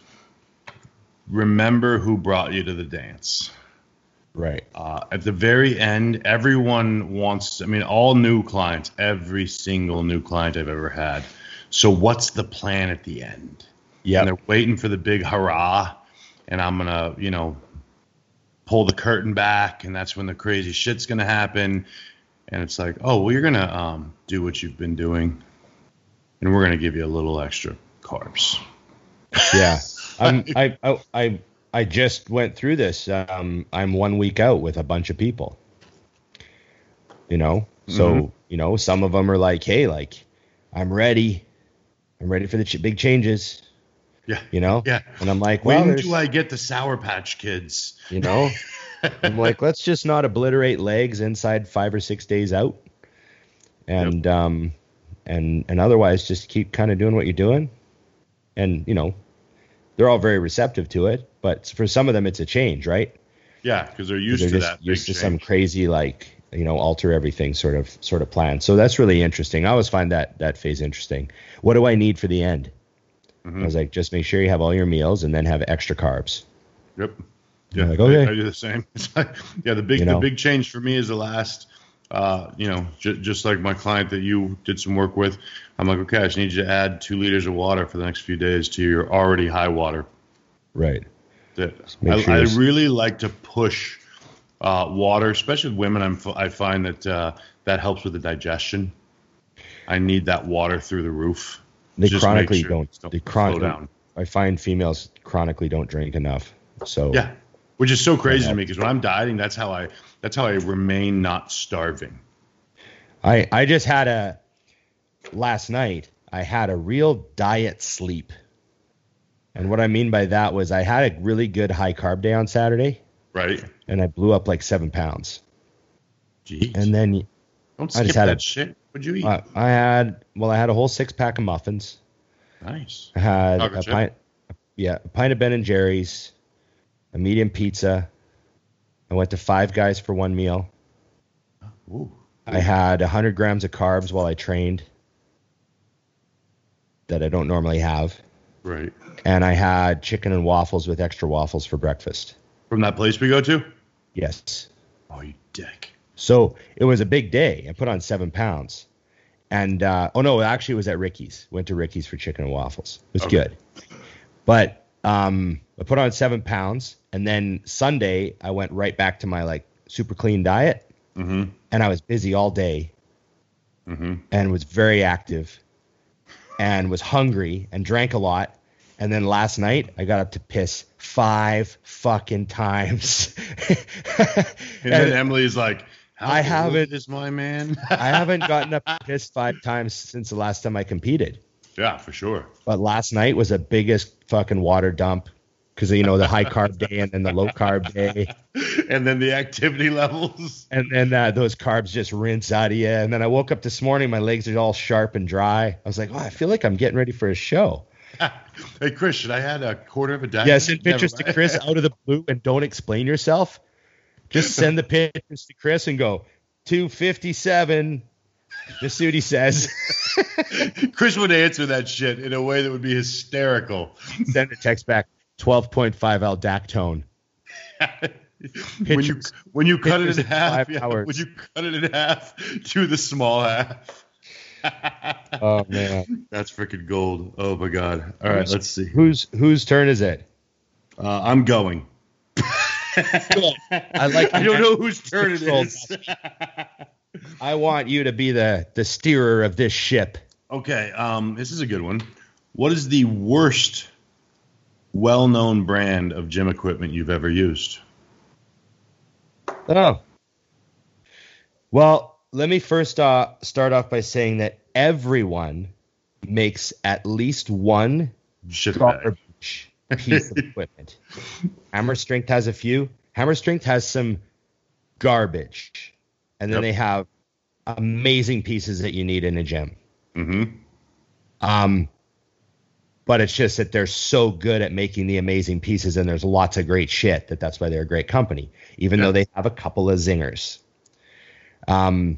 remember who brought you to the dance. Right. Uh, at the very end, everyone wants, I mean, all new clients, every single new client I've ever had. So what's the plan at the end? Yeah. And they're waiting for the big hurrah, and I'm going to, you know, pull the curtain back, and that's when the crazy shit's going to happen. And it's like, oh, well, you're going to um, do what you've been doing, and we're going to give you a little extra carbs. Yeah. um, I, I I I just went through this. Um, I'm one week out with a bunch of people, you know? So, mm-hmm. you know, some of them are like, hey, like, I'm ready. I'm ready for the ch- big changes. Yeah. You know? Yeah. And I'm like, well, when do I get the Sour Patch Kids? You know? I'm like, let's just not obliterate legs inside five or six days out. And yep. um and and otherwise just keep kind of doing what you're doing. And, you know, they're all very receptive to it, but for some of them it's a change, right? Yeah, because they're used Cause they're to that. Used to change. Some crazy, like, you know, alter everything sort of sort of plan. So that's really interesting. I always find that that phase interesting. What do I need for the end? Mm-hmm. I was like, just make sure you have all your meals and then have extra carbs. Yep. Yeah. Like, okay. I, I do the same. It's like, yeah. The big, you know? the big change for me is the last, uh, you know, j- just like my client that you did some work with, I'm like, okay, I just need you to add two liters of water for the next few days to your already high water. Right. That I, sure I really like to push, uh, water, especially with women. I'm, I find that, uh, that helps with the digestion. I need that water through the roof. They just chronically sure don't, don't. They chronically. I find females chronically don't drink enough. So yeah, which is so crazy to me because when I'm dieting, that's how I that's how I remain not starving. I I just had a last night. I had a real diet sleep, and what I mean by that was I had a really good high carb day on Saturday. Right. And I blew up like seven pounds. Jeez. And then don't skip I just had that a, shit. What'd you eat? Uh, I had, well, I had a whole six pack of muffins. Nice. I had a pint, yeah, a pint of Ben and Jerry's, a medium pizza. I went to Five Guys for one meal. Ooh. I had one hundred grams of carbs while I trained that I don't normally have. Right. And I had chicken and waffles with extra waffles for breakfast. From that place we go to? Yes. Oh, you dick. So it was a big day. I put on seven pounds. And, uh, oh, no, actually it was at Ricky's. Went to Ricky's for chicken and waffles. It was okay. Good. But um, I put on seven pounds. And then Sunday I went right back to my, like, super clean diet. Mm-hmm. And I was busy all day. Mm-hmm. And was very active. And was hungry and drank a lot. And then last night I got up to piss five fucking times. and, and then Emily's like... How I haven't is my man. I haven't gotten up pissed five times since the last time I competed. Yeah, for sure. But last night was the biggest fucking water dump because, you know, the high carb day and then the low carb day. And then the activity levels. And then uh, those carbs just rinse out of you. And then I woke up this morning. My legs are all sharp and dry. I was like, oh, I feel like I'm getting ready for a show. Hey, Chris, should I had a quarter of a diet? Yeah, send pictures to Chris out of the blue and don't explain yourself. Just send the pictures to Chris and go, two fifty-seven Just see what he says. Chris would answer that shit in a way that would be hysterical. Send a text back, twelve point five L D A C tone. When you, when you cut it in half, yeah, would you cut it in half to the small half? Oh, man. That's freaking gold. Oh, my God. All right, who's, let's see. Who's, whose turn is it? Uh, I'm going. I like. I don't know whose turn it is. I want you to be the, the steerer of this ship. Okay, um, this is a good one. What is the worst well-known brand of gym equipment you've ever used? Oh. Well, let me first uh, start off by saying that everyone makes at least one proper piece of equipment. Hammer Strength has a few. Hammer Strength has some garbage. And then yep. they have amazing pieces that you need in a gym. Mm-hmm. Um, but it's just that they're so good at making the amazing pieces, and there's lots of great shit that that's why they're a great company, even yep. though they have a couple of zingers. Um,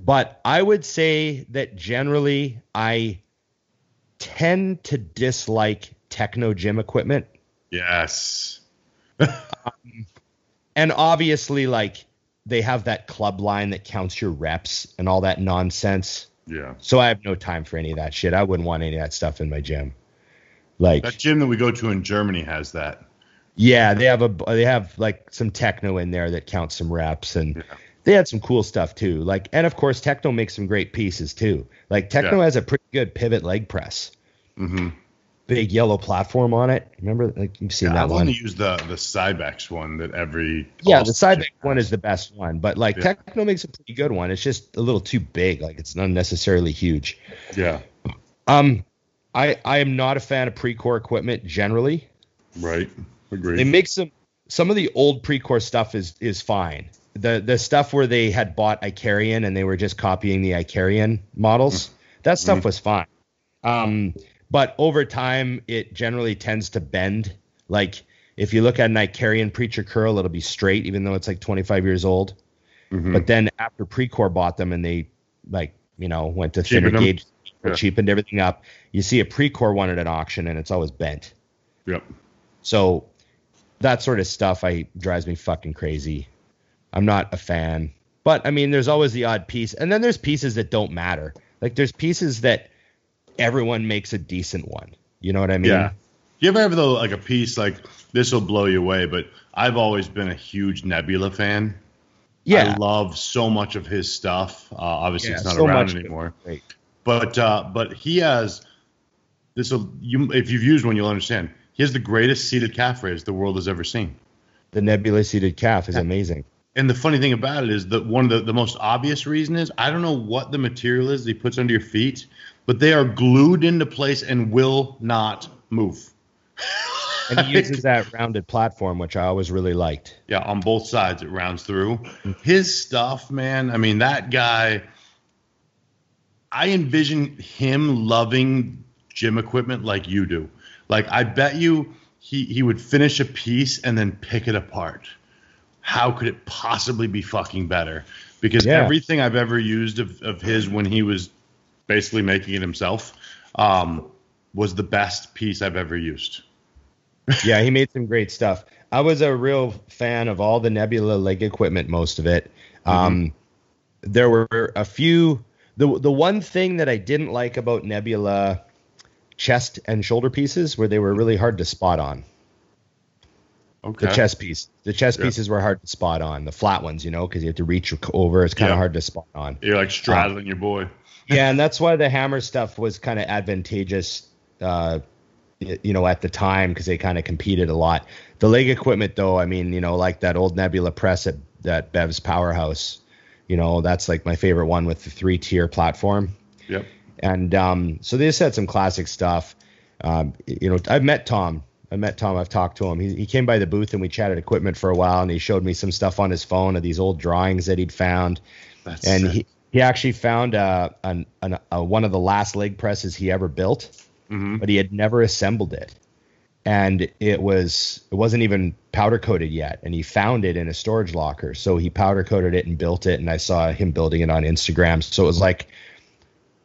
but I would say that generally I tend to dislike Techno Gym equipment. Yes. um, and obviously, like, they have that club line that counts your reps and all that nonsense. Yeah. So I have no time for any of that shit. I wouldn't want any of that stuff in my gym. Like that gym that we go to in Germany has that. Yeah. They have a, they have like some techno in there that counts some reps, and yeah. they had some cool stuff too. Like, and of course Techno makes some great pieces too. Like Techno yeah. has a pretty good pivot leg press. Mm-hmm. Big yellow platform on it. Remember, like you've seen yeah, that I've one. I only use the the Cybex one that every yeah the Cybex one is the best one, but like yeah. Techno makes a pretty good one. It's just a little too big, like it's unnecessarily huge. Yeah. Um, I I am not a fan of Precor equipment generally. Right. Agreed. They make some some of the old Precor stuff is is fine. The the stuff where they had bought Icarian and they were just copying the Icarian models. Mm. That stuff mm. was fine. Um. But over time, it generally tends to bend. Like, if you look at an Icarian Preacher Curl, it'll be straight, even though it's like twenty-five years old. Mm-hmm. But then after Precor bought them and they, like, you know, went to thinner gauge, yeah. cheapened everything up, you see a Precor one at an auction, and it's always bent. Yep. So that sort of stuff I drives me fucking crazy. I'm not a fan. But, I mean, there's always the odd piece. And then there's pieces that don't matter. Like, there's pieces that everyone makes a decent one. You know what I mean? Yeah. You ever have though like a piece like this will blow you away, but I've always been a huge Nebula fan. Yeah. I love so much of his stuff. Uh, obviously yeah, it's not so around anymore. But uh, but he has this will you if you've used one you'll understand. He has the greatest seated calf raise the world has ever seen. The Nebula seated calf is yeah. amazing. And the funny thing about it is that one of the, the most obvious reason is I don't know what the material is that he puts under your feet, but they are glued into place and will not move. And he uses that rounded platform, which I always really liked. Yeah, on both sides it rounds through. His stuff, man, I mean, that guy, I envision him loving gym equipment like you do. Like, I bet you he, he would finish a piece and then pick it apart. How could it possibly be fucking better? Because yeah. everything I've ever used of, of his when he was basically making it himself, um, was the best piece I've ever used. Yeah, he made some great stuff. I was a real fan of all the Nebula leg equipment, most of it. Um, mm-hmm. There were a few. The, the one thing that I didn't like about Nebula chest and shoulder pieces were they were really hard to spot on. Okay. The chest piece. The chest yeah. pieces were hard to spot on. The flat ones, you know, because you have to reach over. It's kind of yeah. hard to spot on. You're like straddling um, your boy. Yeah, and that's why the hammer stuff was kind of advantageous, uh, you know, at the time because they kind of competed a lot. The leg equipment, though, I mean, you know, like that old Nebula press at that Bev's Powerhouse, you know, that's like my favorite one with the three-tier platform. Yep. And um, so they just had some classic stuff. Um, you know, I've met Tom. I met Tom. I've talked to him. He, he came by the booth and we chatted equipment for a while, and he showed me some stuff on his phone of these old drawings that he'd found. That's and sick. he. He actually found uh, an, an, uh, one of the last leg presses he ever built, mm-hmm. but he had never assembled it. and it was it wasn't even powder coated yet, and he found it in a storage locker. So he powder coated it and built it, and I saw him building it on Instagram. So it was like,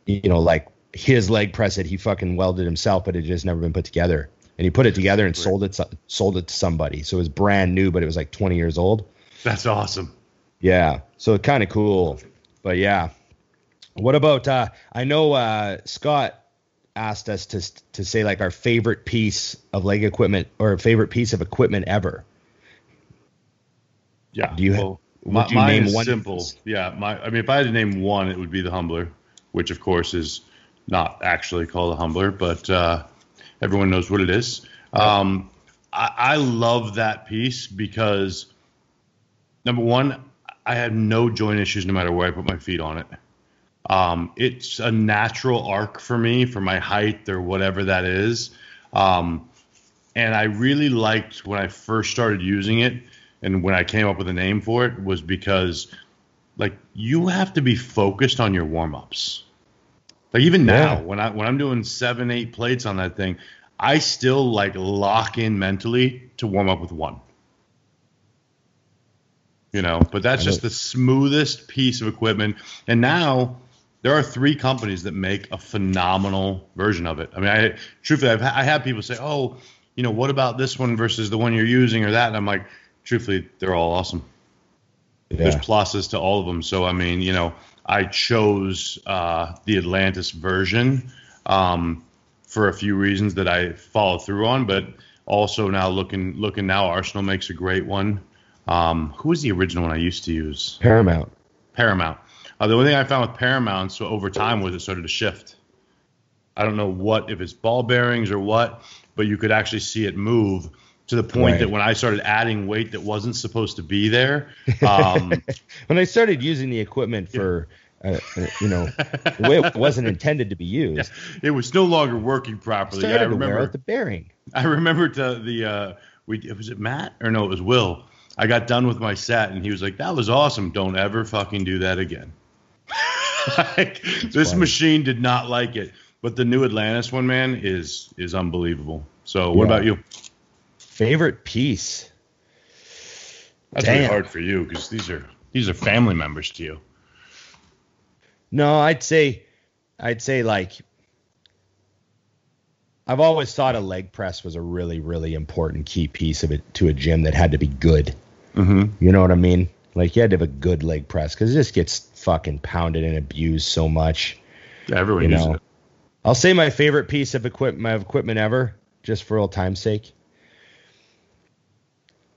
you know, like his leg press that he fucking welded himself, but it had just never been put together. And he put it together and sold it sold it to somebody. So it was brand new, but it was like twenty years old. That's awesome. Yeah, so kind of cool. But yeah, what about uh, I know uh, Scott asked us to to say like our favorite piece of leg equipment or favorite piece of equipment ever. Yeah. Do you, well, my, you mine name is one simple. Piece? Yeah. My, I mean, if I had to name one, it would be the Humbler, which of course is not actually called a Humbler, but uh, everyone knows what it is. Um, I, I love that piece because number one, I have no joint issues no matter where I put my feet on it. Um, it's a natural arc for me, for my height or whatever that is. Um, and I really liked when I first started using it, and when I came up with a name for it, was because like you have to be focused on your warm-ups. Like even now, yeah. when I, when I'm doing seven, eight plates on that thing, I still like lock in mentally to warm up with one. You know, but that's just the smoothest piece of equipment. And now there are three companies that make a phenomenal version of it. I mean, I truthfully, I've, I have people say, oh, you know, what about this one versus the one you're using or that? And I'm like, truthfully, they're all awesome. Yeah. There's pluses to all of them. So, I mean, you know, I chose uh, the Atlantis version um, for a few reasons that I follow through on. But also now looking, looking now, Arsenal makes a great one. Um, who was the original one I used to use? Paramount. Paramount. Uh, the only thing I found with Paramount, so over time, was it started to shift. I don't know what, if it's ball bearings or what, but you could actually see it move to the point right. that when I started adding weight that wasn't supposed to be there. Um, when I started using the equipment for, yeah. uh, you know, the way it wasn't intended to be used. Yeah. It was no longer working properly. I started I remember, to wear out the bearing. I remember to the, uh, we was it Matt? Or no, it was Will. I got done with my set, and he was like, that was awesome. Don't ever fucking do that again. Like, this funny. Machine did not like it. But the new Atlantis one, man, is is unbelievable. So what yeah. about you? Favorite piece? That's really hard for you because these are these are family members to you. No, I'd say I'd say like I've always thought a leg press was a really, really important key piece of it to a gym that had to be good. Mm-hmm. You know what I mean? Like you had to have a good leg press because it just gets fucking pounded and abused so much. Yeah, everyone uses it. I'll say my favorite piece of equipment, my equipment ever, just for old time's sake.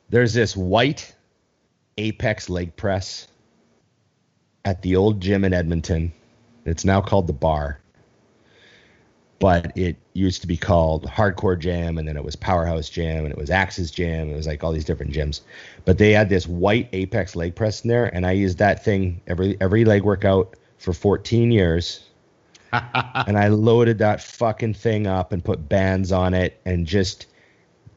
There's this white Apex leg press at the old gym in Edmonton. It's now called The Bar. But it used to be called Hardcore Jam, and then it was Powerhouse Jam, and it was Axis Jam. It was like all these different gyms. But they had this white Apex leg press in there, and I used that thing every every leg workout for fourteen years. And I loaded that fucking thing up and put bands on it and just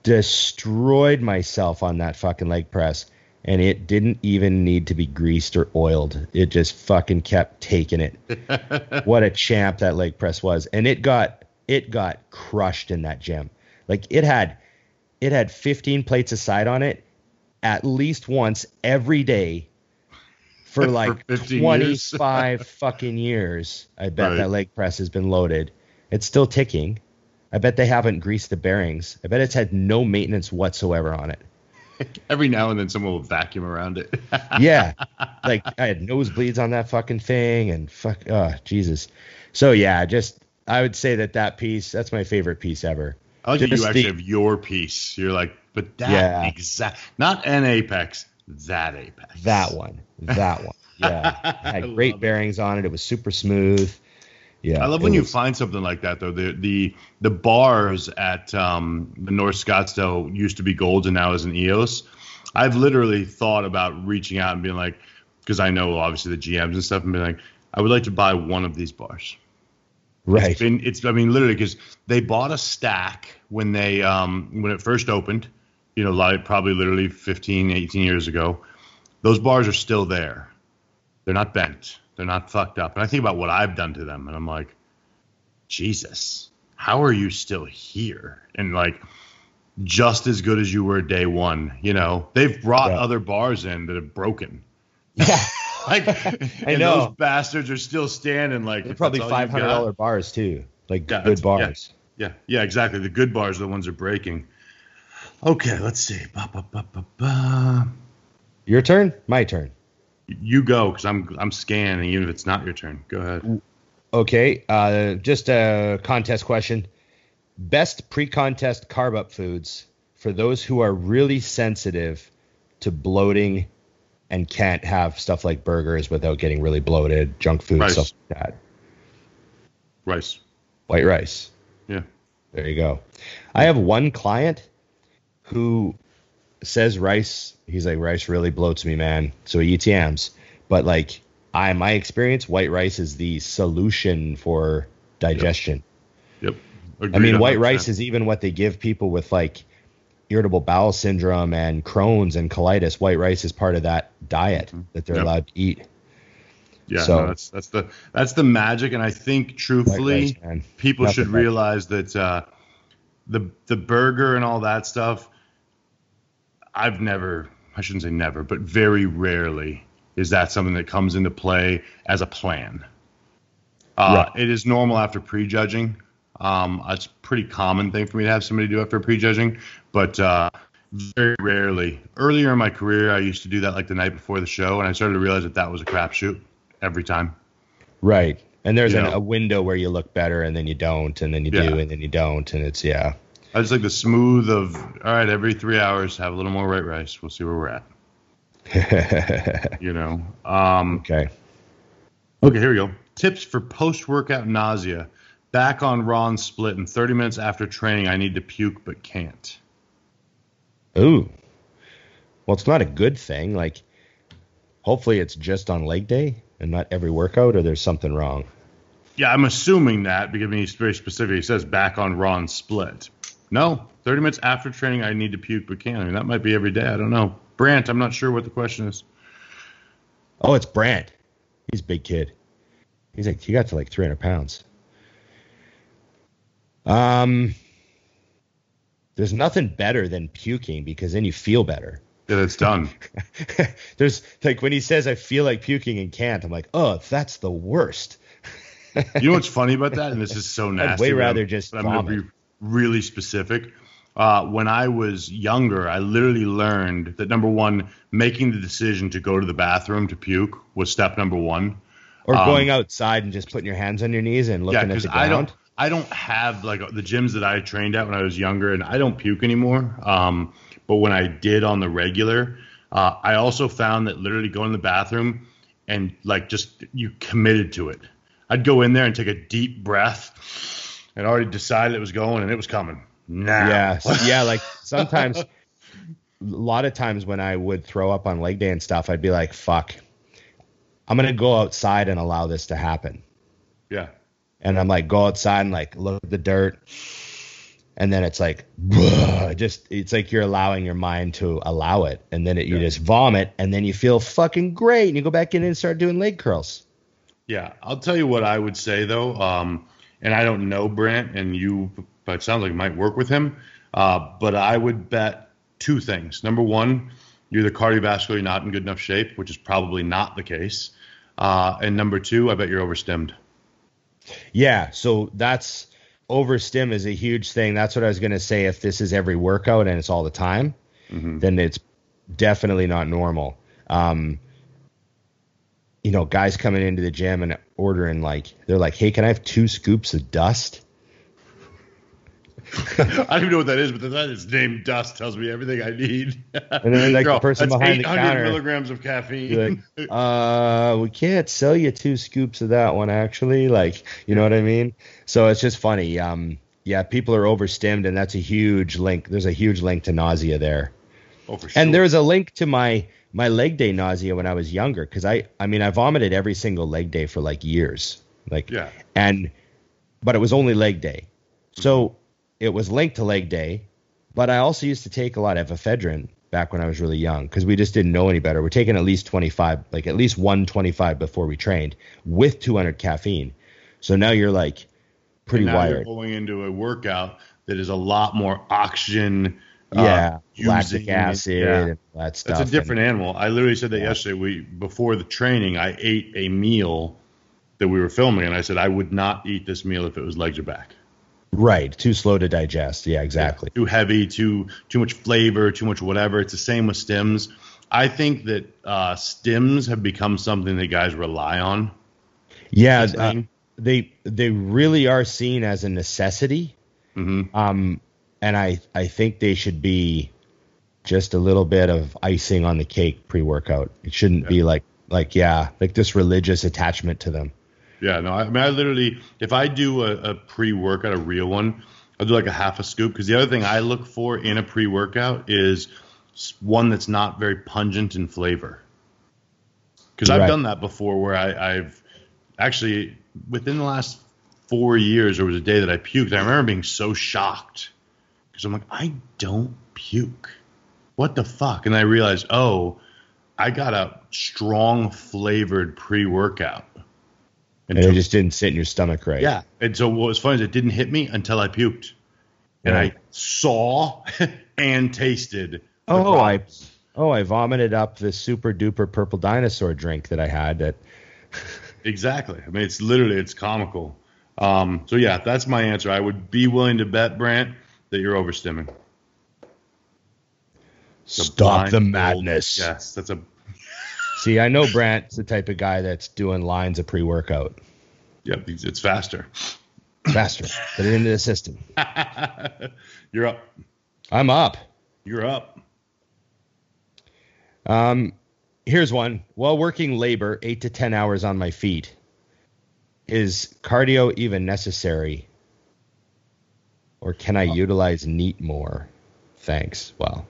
destroyed myself on that fucking leg press. And it didn't even need to be greased or oiled. It just fucking kept taking it. What a champ that leg press was. And it got it got crushed in that gym. Like it had it had fifteen plates a side on it at least once every day for like for twenty-five years. Fucking years. I bet right. that leg press has been loaded. It's still ticking. I bet they haven't greased the bearings. I bet it's had no maintenance whatsoever on it. Every now and then someone will vacuum around it. Yeah. Like I had nosebleeds on that fucking thing and fuck, oh, Jesus. So yeah, just, I would say that that piece, that's my favorite piece ever. I like that you actually the, have your piece. You're like, but that yeah. exact, not an Apex, that Apex. That one, that one. Yeah. It had great bearings it. on it. It was super smooth. Yeah. I love when was, you find something like that, though. The the the bars at um, the North Scottsdale used to be Gold and now is an E O S. I've literally thought about reaching out and being like, because I know obviously the G Ms and stuff, and being like, I would like to buy one of these bars. Right. It's been, it's I mean, literally, because they bought a stack when they um, when it first opened, you know, like probably literally fifteen, eighteen years ago. Those bars are still there. They're not bent. They're not fucked up. And I think about what I've done to them, and I'm like, Jesus, how are you still here? And like, just as good as you were day one. You know, they've brought yeah. other bars in that have broken. Yeah. Like, I and know. Those bastards are still standing. Like, they're probably five hundred dollars bars too. Like yeah, good bars. Yeah, yeah. Yeah, exactly. The good bars are the ones that are breaking. Okay. Let's see. Ba, ba, ba, ba, ba. Your turn. My turn. You go. Cause I'm, I'm scanning. Even if it's not your turn, go ahead. Okay. Uh, just a contest question. Best pre-contest carb up foods for those who are really sensitive to bloating and can't have stuff like burgers without getting really bloated, junk food, rice. Stuff like that. Rice. White rice. Yeah. There you go. I have one client who says rice. He's like, rice really bloats me, man. So he eats yams. But like, I, my experience, white rice is the solution for digestion. Yep. Yep. Agreed. I mean, white rice is even what they give people with like irritable bowel syndrome and Crohn's and colitis. White rice is part of that diet that they're yep. allowed to eat. Yeah, so no, that's that's the that's the magic. And I think truthfully, rice, people Nothing should realize that uh, the the burger and all that stuff. I've never, I shouldn't say never, but very rarely is that something that comes into play as a plan. Uh, right. It is normal after prejudging. Um, it's a pretty common thing for me to have somebody do after prejudging, but uh, very rarely. Earlier in my career, I used to do that like the night before the show, and I started to realize that that was a crapshoot every time. Right, and there's an, a window where you look better, and then you don't, and then you yeah. do, and then you don't, and it's yeah. I just like the smooth of all right. Every three hours, have a little more white rice. We'll see where we're at. you know. Um, okay. Okay, here we go. Tips for post-workout nausea. Back on raw and split, and thirty minutes after training, I need to puke but can't. Ooh. Well, it's not a good thing. Like, hopefully it's just on leg day and not every workout, or there's something wrong. Yeah, I'm assuming that because he's very specific. He says back on raw and split. No, thirty minutes after training, I need to puke but can't. I mean, that might be every day. I don't know. Brant, I'm not sure what the question is. Oh, it's Brant. He's a big kid. He's like, he got to like three hundred pounds. Um, there's nothing better than puking because then you feel better. Yeah, it's done. There's like when he says, I feel like puking and can't, I'm like, oh, that's the worst. You know what's funny about that? And this is so nasty. I'd way rather I'm, just I'm vomit. Gonna be really specific. Uh, when I was younger, I literally learned that number one, making the decision to go to the bathroom to puke was step number one. Or um, going outside and just putting your hands on your knees and looking yeah, at the ground. I don't, I don't have like the gyms that I trained at when I was younger, and I don't puke anymore. Um, but when I did on the regular, uh, I also found that literally going to the bathroom and like just you committed to it. I'd go in there and take a deep breath and already decided it was going and it was coming. Nah. Yeah. Yeah. Like sometimes, a lot of times when I would throw up on leg day and stuff, I'd be like, fuck, I'm going to go outside and allow this to happen. Yeah. And I'm like, go outside and like look at the dirt. And then it's like, just, it's like you're allowing your mind to allow it. And then it, you yeah. just vomit and then you feel fucking great. And you go back in and start doing leg curls. Yeah. I'll tell you what I would say though. Um, and I don't know Brant and you, but it sounds like you might work with him. Uh, but I would bet two things. Number one, you're either cardiovascular, you're not in good enough shape, which is probably not the case. Uh, and number two, I bet you're overstimmed. Yeah, so that's overstim is a huge thing. That's what I was going to say. If this is every workout and it's all the time, mm-hmm. then it's definitely not normal. Um, you know, guys coming into the gym and ordering like, they're like, hey, can I have two scoops of dust? I don't even know what that is, but the fact it's named dust tells me everything I need. And then like Girl, the person behind the counter. That's eight hundred milligrams of caffeine. Like, uh, we can't sell you two scoops of that one, actually. Like, you know what I mean? So it's just funny. Um, yeah, people are overstimmed, and that's a huge link. There's a huge link to nausea there. Oh, for sure. And there's a link to my, my leg day nausea when I was younger. Because, I, I mean, I vomited every single leg day for, like, years. Like, yeah. And, but it was only leg day. So... it was linked to leg day, but I also used to take a lot of ephedrine back when I was really young because we just didn't know any better. We're taking at least twenty-five, like at least one twenty-five before we trained with two hundred caffeine. So now you're like pretty and now wired. You're going into a workout that is a lot more oxygen Yeah, uh, lactic acid yeah. and all that stuff. It's a different and, animal. I literally said that yeah. yesterday. We before the training, I ate a meal that we were filming, and I said I would not eat this meal if it was legs or back. Right, too slow to digest. Yeah, exactly. Yeah, too heavy, too too much flavor, too much whatever. It's the same with stims. I think that uh, stims have become something that guys rely on. Yeah, uh, they they really are seen as a necessity. Mm-hmm. Um. And I, I think they should be just a little bit of icing on the cake pre-workout. It shouldn't yeah. be like, like, yeah, like this religious attachment to them. Yeah, no, I mean, I literally, if I do a, a pre-workout, a real one, I'll do like a half a scoop. Because the other thing I look for in a pre-workout is one that's not very pungent in flavor. Because I've right. done that before where I, I've actually, within the last four years, there was a day that I puked. I remember being so shocked. Because I'm like, I don't puke. What the fuck? And I realized, oh, I got a strong flavored pre-workout. And, and it just didn't sit in your stomach right. Yeah. And so what was funny is it didn't hit me until I puked. And right. I saw and tasted. Oh, I oh I vomited up this super duper purple dinosaur drink that I had. That Exactly. I mean, it's literally, it's comical. Um, so, yeah, that's my answer. I would be willing to bet, Brant, that you're overstimming. Stop the madness. Old, yes, that's a. See, I know Brant's the type of guy that's doing lines of pre-workout. Yep, it's faster. Faster. Put it into the system. You're up. I'm up. You're up. Um, here's one. While working labor, eight to ten hours on my feet, is cardio even necessary? Or can I utilize NEAT more? Thanks. Well,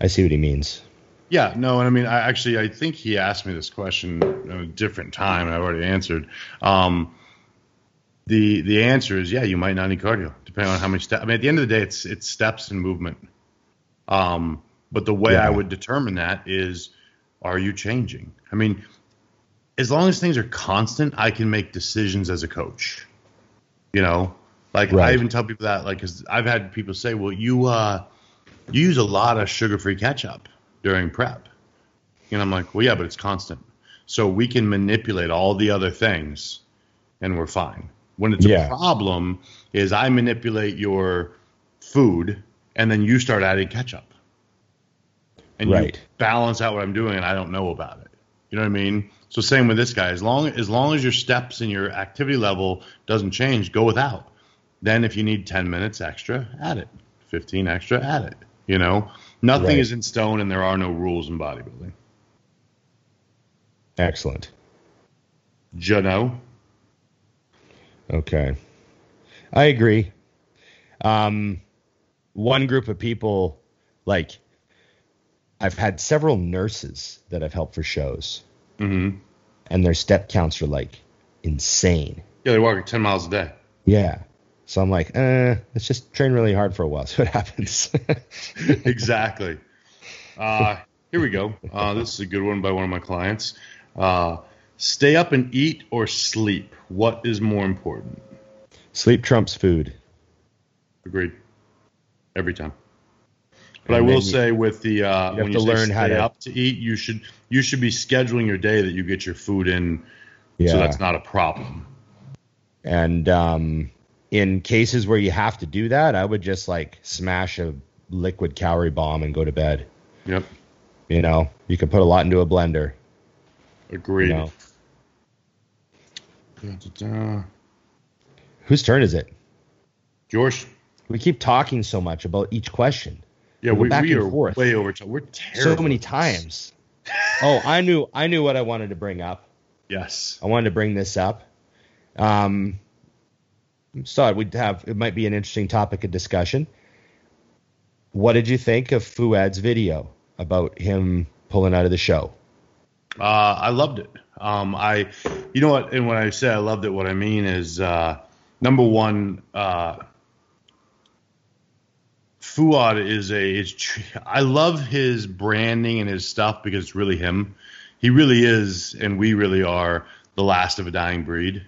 I see what he means. Yeah, no, and I mean, I actually, I think he asked me this question at a different time, and I've already answered. Um, the the answer is, yeah, you might not need cardio, depending on how many steps. I mean, at the end of the day, it's it's steps and movement. Um, but the way yeah. I would determine that is, are you changing? I mean, as long as things are constant, I can make decisions as a coach, you know? Like, right. I even tell people that, like, because I've had people say, well, you uh, you use a lot of sugar-free ketchup during prep. And I'm like, well, yeah, but it's constant. So we can manipulate all the other things, and we're fine. When it's yeah. a problem is I manipulate your food, and then you start adding ketchup. And right. you balance out what I'm doing, and I don't know about it. You know what I mean? So same with this guy. As long as, long as your steps and your activity level doesn't change, go without. Then if you need ten minutes extra, add it. fifteen extra, add it. You know, nothing right. is in stone, and there are no rules in bodybuilding. Excellent. Juno. Okay. I agree. Um, one group of people, like, I've had several nurses that I've helped for shows. Mm-hmm. And their step counts are, like, insane. Yeah, they walk ten miles a day. Yeah. So I'm like, eh, let's just train really hard for a while. See what happens. Exactly. Uh, here we go. Uh, this is a good one by one of my clients. Uh, stay up and eat or sleep. What is more important? Sleep trumps food. Agreed. Every time. But and I will say, with the uh, you have when you to say learn stay how to up to eat, you should you should be scheduling your day that you get your food in, yeah. so that's not a problem. And um. in cases where you have to do that, I would just, like, smash a liquid calorie bomb and go to bed. Yep. You know, you can put a lot into a blender. Agreed. You know? da, da, da. Whose turn is it? George. We keep talking so much about each question. Yeah, we, we, back we and are forth. way over time. We're terrible. So many times. oh, I knew, I knew what I wanted to bring up. Yes. I wanted to bring this up. Um... So we'd have it might be an interesting topic of discussion. What did you think of Fuad's video about him pulling out of the show? Uh, I loved it. Um, I, you know what? And when I say I loved it, what I mean is uh, number one, uh, Fuad is a. Is, I love his branding and his stuff because it's really him. He really is, and we really are the last of a dying breed.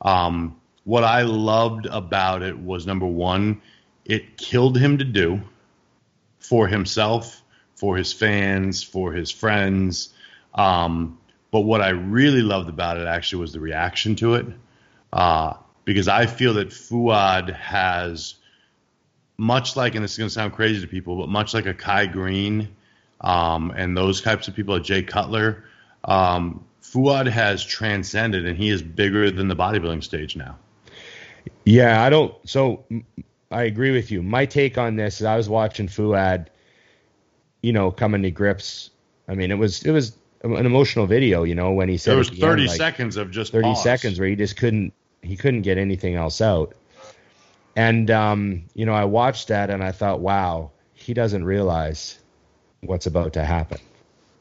Um, What I loved about it was, number one, it killed him to do. for himself, for his fans, for his friends. Um, but what I really loved about it actually was the reaction to it, uh, because I feel that Fuad has, much like, and this is going to sound crazy to people, but much like a Kai Green um, and those types of people, a Jay Cutler, um, Fuad has transcended, and he is bigger than the bodybuilding stage now. Yeah, I don't. So I agree with you. My take on this is I was watching Fuad, you know, coming to grips. I mean, it was it was an emotional video, you know, when he said there was thirty end, like, seconds of just thirty pause. seconds where he just couldn't he couldn't get anything else out. And, um, you know, I watched that and I thought, wow, he doesn't realize what's about to happen.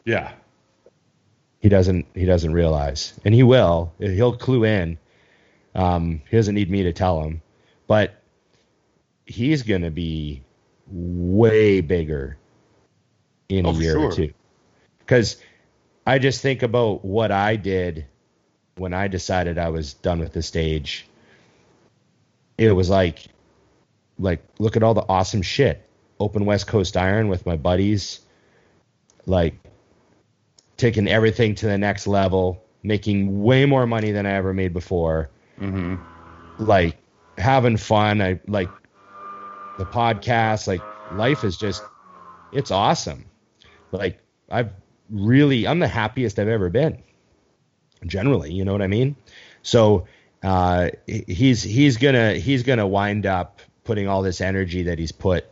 Yeah. He doesn't, he doesn't realize, and he will, he'll clue in. Um, he doesn't need me to tell him, but he's going to be way bigger in oh, a year sure. or two. 'Cause I just think about what I did when I decided I was done with the stage. It was like, like, look at all the awesome shit. Open West Coast Iron with my buddies, like taking everything to the next level, making way more money than I ever made before. Mm-hmm. Like having fun. I like the podcast, like life is just, it's awesome. Like I've really, I'm the happiest I've ever been generally. You know what I mean? So, Uh, he's, he's gonna, he's gonna wind up putting all this energy that he's put,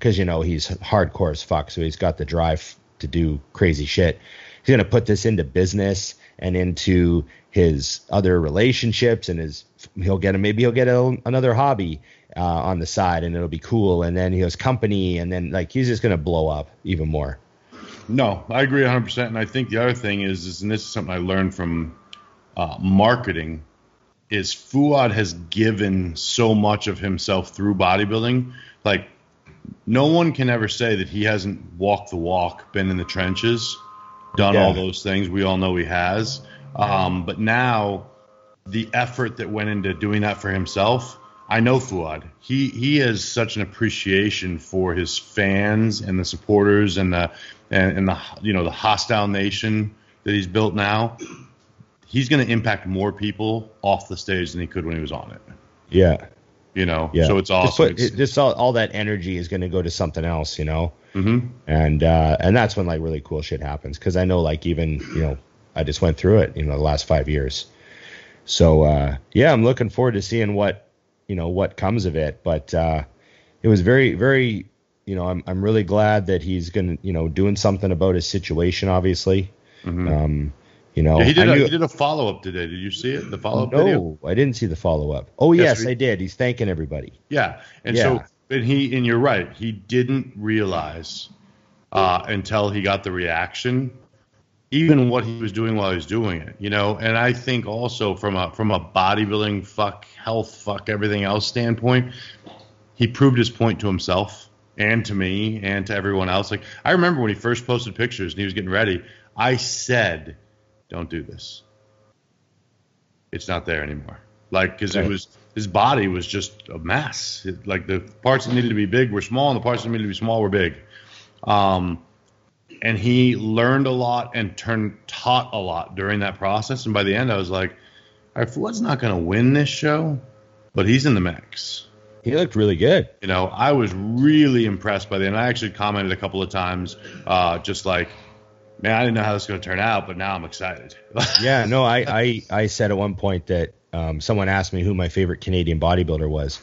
'cause you know, he's hardcore as fuck. So he's got the drive to do crazy shit. He's going to put this into business and into his other relationships and his, he'll get a, maybe he'll get a, another hobby, uh, on the side, and it'll be cool. And then he has company, and then like, he's just going to blow up even more. No, I agree a hundred percent. And I think the other thing is, is, and this is something I learned from, uh, marketing, is Fuad has given so much of himself through bodybuilding. Like, no one can ever say that he hasn't walked the walk, been in the trenches, done yeah. all those things. We all know he has. Um, but now the effort that went into doing that for himself, I know Fuad. He he has such an appreciation for his fans and the supporters and the and, and the you know the hostile nation that he's built now. He's going to impact more people off the stage than he could when he was on it. Yeah. You know, yeah. so it's awesome. Just, put, it's, just all, all that energy is going to go to something else, you know? Mm-hmm. And, uh, and that's when like really cool shit happens. 'Cause I know like even, you know, I just went through it, you know, the last five years. So, uh, yeah, I'm looking forward to seeing what, you know, what comes of it. But, uh, it was very, very, you know, I'm, I'm really glad that he's going to, you know, doing something about his situation, obviously. Mm-hmm. Um, You know, yeah, he, did a, he did a follow-up today. Did you see it? The follow-up no, video? No, I didn't see the follow-up. Oh, yes, yes he, I did. He's thanking everybody. Yeah, and yeah. so and he and you're right. He didn't realize uh, until he got the reaction, even what he was doing while he was doing it. You know, and I think also from a from a bodybuilding fuck health fuck everything else standpoint, he proved his point to himself and to me and to everyone else. Like I remember when he first posted pictures and he was getting ready, I said, don't do this. It's not there anymore. Like, because right. it was, his body was just a mess. It, like the parts that needed to be big were small, and the parts that needed to be small were big. Um, and he learned a lot and turned taught a lot during that process. And by the end, I was like, all right, Fuad's not going to win this show, but he's in the mix. He looked really good. You know, I was really impressed by the end. I actually commented a couple of times, uh, just like, man, I didn't know how this was going to turn out, but now I'm excited. yeah, no, I, I, I said at one point that um, someone asked me who my favorite Canadian bodybuilder was.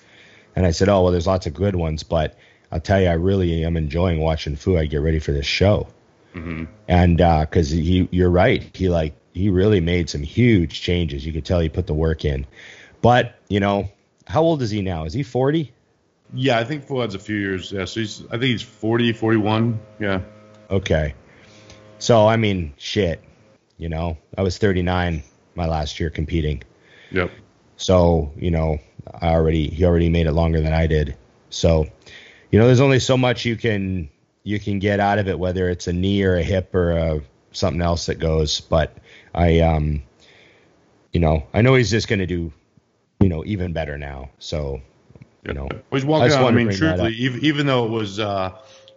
And I said, oh, well, there's lots of good ones, but I'll tell you, I really am enjoying watching Fuad get ready for this show. Mm-hmm. And because uh, he, you're right. He like he really made some huge changes. You could tell he put the work in. But, you know, how old is he now? Is he forty? Yeah, I think Fuad's a few years. Yeah, so he's, I think he's forty, forty-one. Yeah. Okay. So, I mean, shit, you know, I was thirty-nine my last year competing. Yep. So, you know, I already, he already made it longer than I did. So, you know, there's only so much you can, you can get out of it, whether it's a knee or a hip or a, something else that goes. But I, um, you know, I know he's just going to do, you know, even better now. So, yep. you know, he's walking I, out, I mean, truthfully, even, even though it was, uh,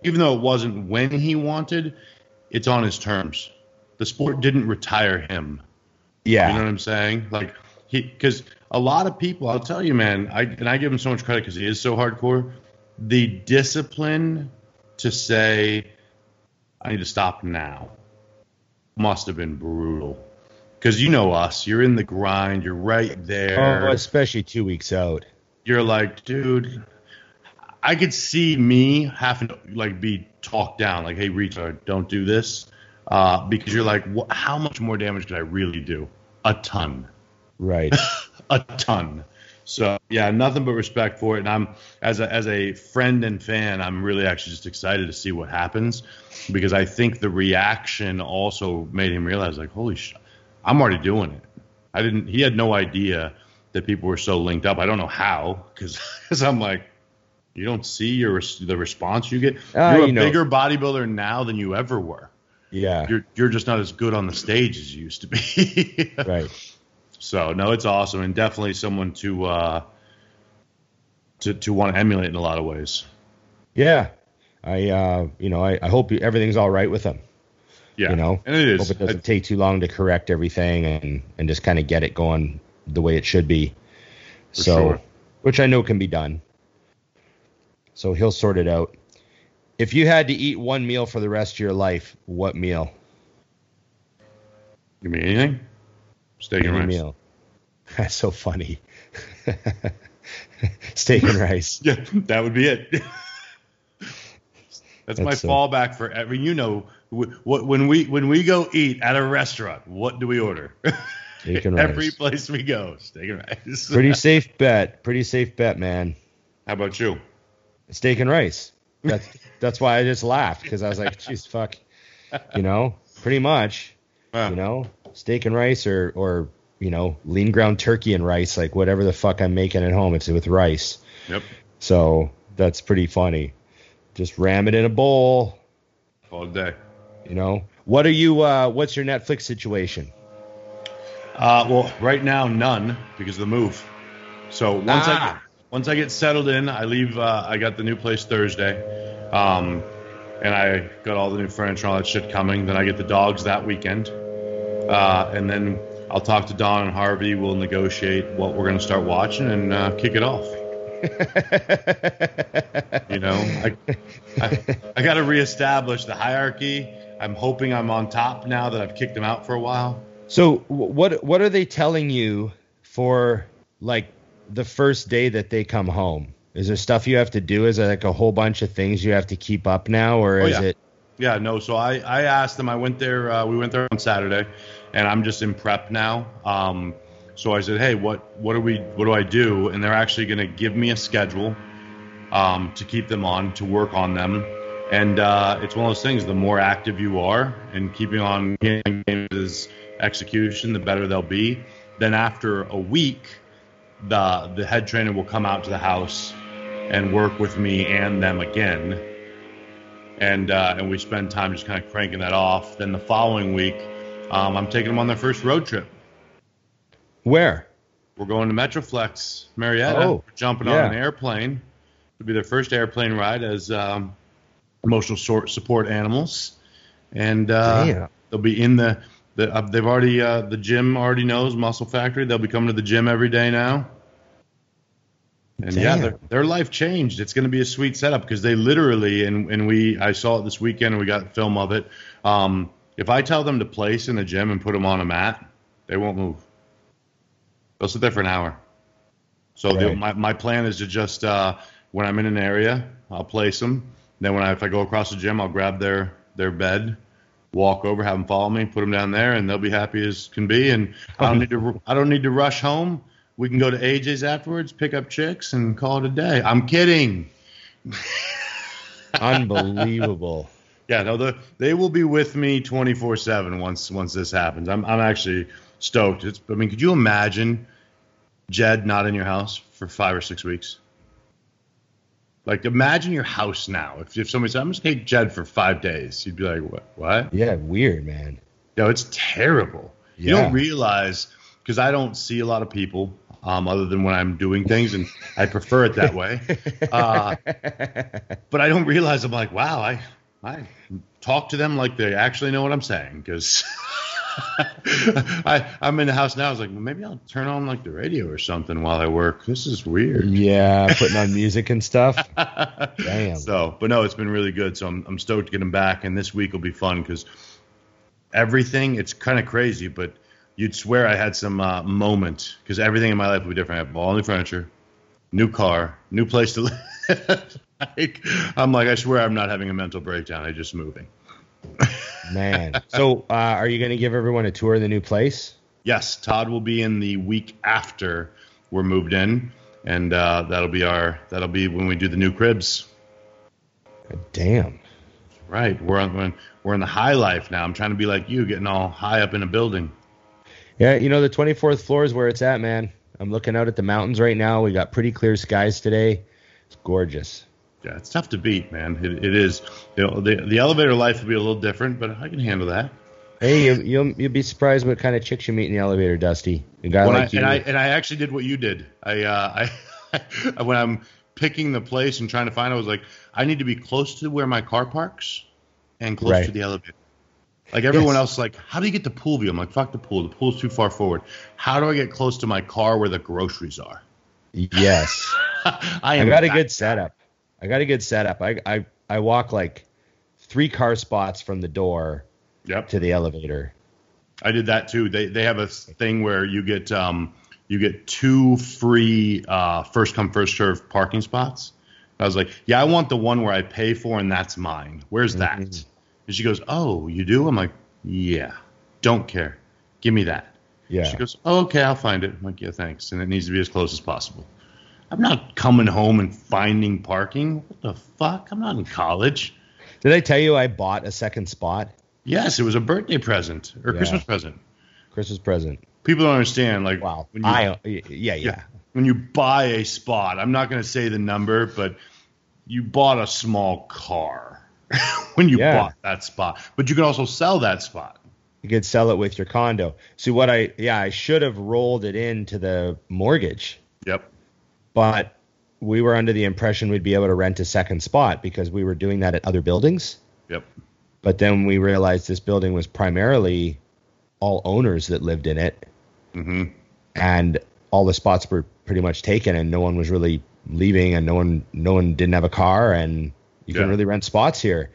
even though it wasn't when he wanted, it's on his terms. The sport didn't retire him. Yeah. You know what I'm saying? Like, he, because a lot of people, I'll tell you, man, I, and I give him so much credit because he is so hardcore, the discipline to say, I need to stop now, must have been brutal. Because you know us, you're in the grind, you're right there. Oh, especially two weeks out. You're like, dude, I could see me having to like be talked down, like, hey, retard, don't do this. Uh, because you're like, wh- how much more damage could I really do? A ton. Right. A ton. So, yeah, nothing but respect for it. And I'm, as a, as a friend and fan, I'm really actually just excited to see what happens, because I think the reaction also made him realize, like, holy shit, I'm already doing it. I didn't, he had no idea that people were so linked up. I don't know how, because I'm like, you don't see your the response you get. Uh, you're a you know. bigger bodybuilder now than you ever were. Yeah. You're you're just not as good on the stage as you used to be. Right. So, no, it's awesome, and definitely someone to uh, to to want to emulate in a lot of ways. Yeah. I uh, you know, I, I hope everything's all right with them. Yeah. You know, and it is. Hope it doesn't I, take too long to correct everything and, and just kind of get it going the way it should be. So, sure. Which I know can be done. So he'll sort it out. If you had to eat one meal for the rest of your life, what meal? Give me anything. Steak and rice. Meal. That's so funny. Steak and rice. Yeah, that would be it. That's, That's my so... fallback for every. You know, when we when we go eat at a restaurant, what do we order? Steak and rice. Every place we go, steak and rice. Pretty safe bet. Pretty safe bet, man. How about you? Steak and rice. That's that's why I just laughed, because I was like, "Jeez, fuck," you know. Pretty much, wow. You know, steak and rice, or or you know, lean ground turkey and rice, like whatever the fuck I'm making at home, it's with rice. Yep. So that's pretty funny. Just ram it in a bowl all day. You know, what are you? Uh, what's your Netflix situation? Uh, well, right now none, because of the move. So once ah. I. Once I get settled in, I leave. Uh, I got the new place Thursday, um, and I got all the new furniture and all that shit coming. Then I get the dogs that weekend, uh, and then I'll talk to Don and Harvey. We'll negotiate what we're going to start watching and uh, kick it off. You know, I, I, I got to reestablish the hierarchy. I'm hoping I'm on top now that I've kicked them out for a while. So what what are they telling you for, like, the first day that they come home? Is there stuff you have to do? Is there like a whole bunch of things you have to keep up now, or oh, is yeah. it? Yeah, no. So I, I asked them, I went there, uh, we went there on Saturday, and I'm just in prep now. Um, so I said, hey, what, what are we, what do I do? And they're actually going to give me a schedule, um, to keep them on, to work on them. And, uh, it's one of those things, the more active you are and keeping on games execution, the better they'll be. Then after a week, The the head trainer will come out to the house and work with me and them again, and uh, and we spend time just kind of cranking that off. Then the following week, um, I'm taking them on their first road trip. Where? We're going to Metroplex, Marietta. Oh, we're jumping yeah. on an airplane. It'll be their first airplane ride as um, emotional sort support animals, and uh, they'll be in the. The, uh, they've already uh, the gym already knows Muscle Factory. They'll be coming to the gym every day now. And Damn. yeah, their life changed. It's going to be a sweet setup, because they literally and and we I saw it this weekend and we got film of it. Um, if I tell them to place in the gym and put them on a mat, they won't move. They'll sit there for an hour. So right. the, my my plan is to just uh, when I'm in an area, I'll place them. Then when I if I go across the gym, I'll grab their their bed. Walk over, have them follow me, put them down there, and they'll be happy as can be. And I don't need to. I don't need to rush home. We can go to A J's afterwards, pick up chicks, and call it a day. I'm kidding. Unbelievable. Yeah, no, the, they will be with me twenty-four seven once once this happens. I'm I'm actually stoked. It's, I mean, could you imagine Jed not in your house for five or six weeks? Like, imagine your house now. If if somebody said, I'm just going to take Jed for five days, you'd be like, what? What? Yeah, weird, man. No, it's terrible. Yeah. You don't realize, because I don't see a lot of people um, other than when I'm doing things, and I prefer it that way. Uh, but I don't realize, I'm like, wow, I, I talk to them like they actually know what I'm saying, because I, I'm in the house now. I was like, well, maybe I'll turn on like the radio or something while I work. This is weird. Yeah, putting on music and stuff. Damn. So, but no, it's been really good. So I'm, I'm stoked to get them back. And this week will be fun because everything, it's kind of crazy, but you'd swear I had some uh, moment, because everything in my life would be different. I have all new furniture, new car, new place to live. Like, I'm like, I swear I'm not having a mental breakdown. I'm just moving. Man. So uh, are you going to give everyone a tour of the new place? Yes. Todd will be in the week after we're moved in. And uh, that'll be our, that'll be when we do the new cribs. God damn. Right. We're on, we're in the high life now. I'm trying to be like you, getting all high up in a building. Yeah. You know, the twenty-fourth floor is where it's at, man. I'm looking out at the mountains right now. We got pretty clear skies today. It's gorgeous. Yeah, it's tough to beat, man. It, it is. You know, the the elevator life will be a little different, but I can handle that. Hey, you, you'll you'll be surprised what kind of chicks you meet in the elevator, Dusty. A guy when like I, you. And I and I actually did what you did. I uh, I when I'm picking the place and trying to find, I was like, I need to be close to where my car parks and close right. to the elevator. Like everyone yes. else, like, how do you get the pool view? I'm like, fuck the pool. The pool's too far forward. How do I get close to my car where the groceries are? Yes, I, am I got a good setup. I got a good setup. I, I I walk like three car spots from the door yep. to the elevator. I did that too. They they have a thing where you get um you get two free uh, first come first serve parking spots. I was like, yeah, I want the one where I pay for and that's mine. Where's that? Mm-hmm. And she goes, oh, you do? I'm like, yeah, don't care. Give me that. Yeah. She goes, oh, okay, I'll find it. I'm like, yeah, thanks. And it needs to be as close as possible. I'm not coming home and finding parking. What the fuck? I'm not in college. Did I tell you I bought a second spot? Yes, it was a birthday present or yeah. Christmas present. Christmas present. People don't understand. Like, wow. When you, I, yeah, yeah, yeah. When you buy a spot, I'm not going to say the number, but you bought a small car when you yeah. bought that spot. But you can also sell that spot. You could sell it with your condo. See what I, yeah, I should have rolled it into the mortgage. Yep. But we were under the impression we'd be able to rent a second spot because we were doing that at other buildings. Yep. But then we realized this building was primarily all owners that lived in it. Mm-hmm. And all the spots were pretty much taken and no one was really leaving and no one no one didn't have a car and you yeah. couldn't really rent spots here.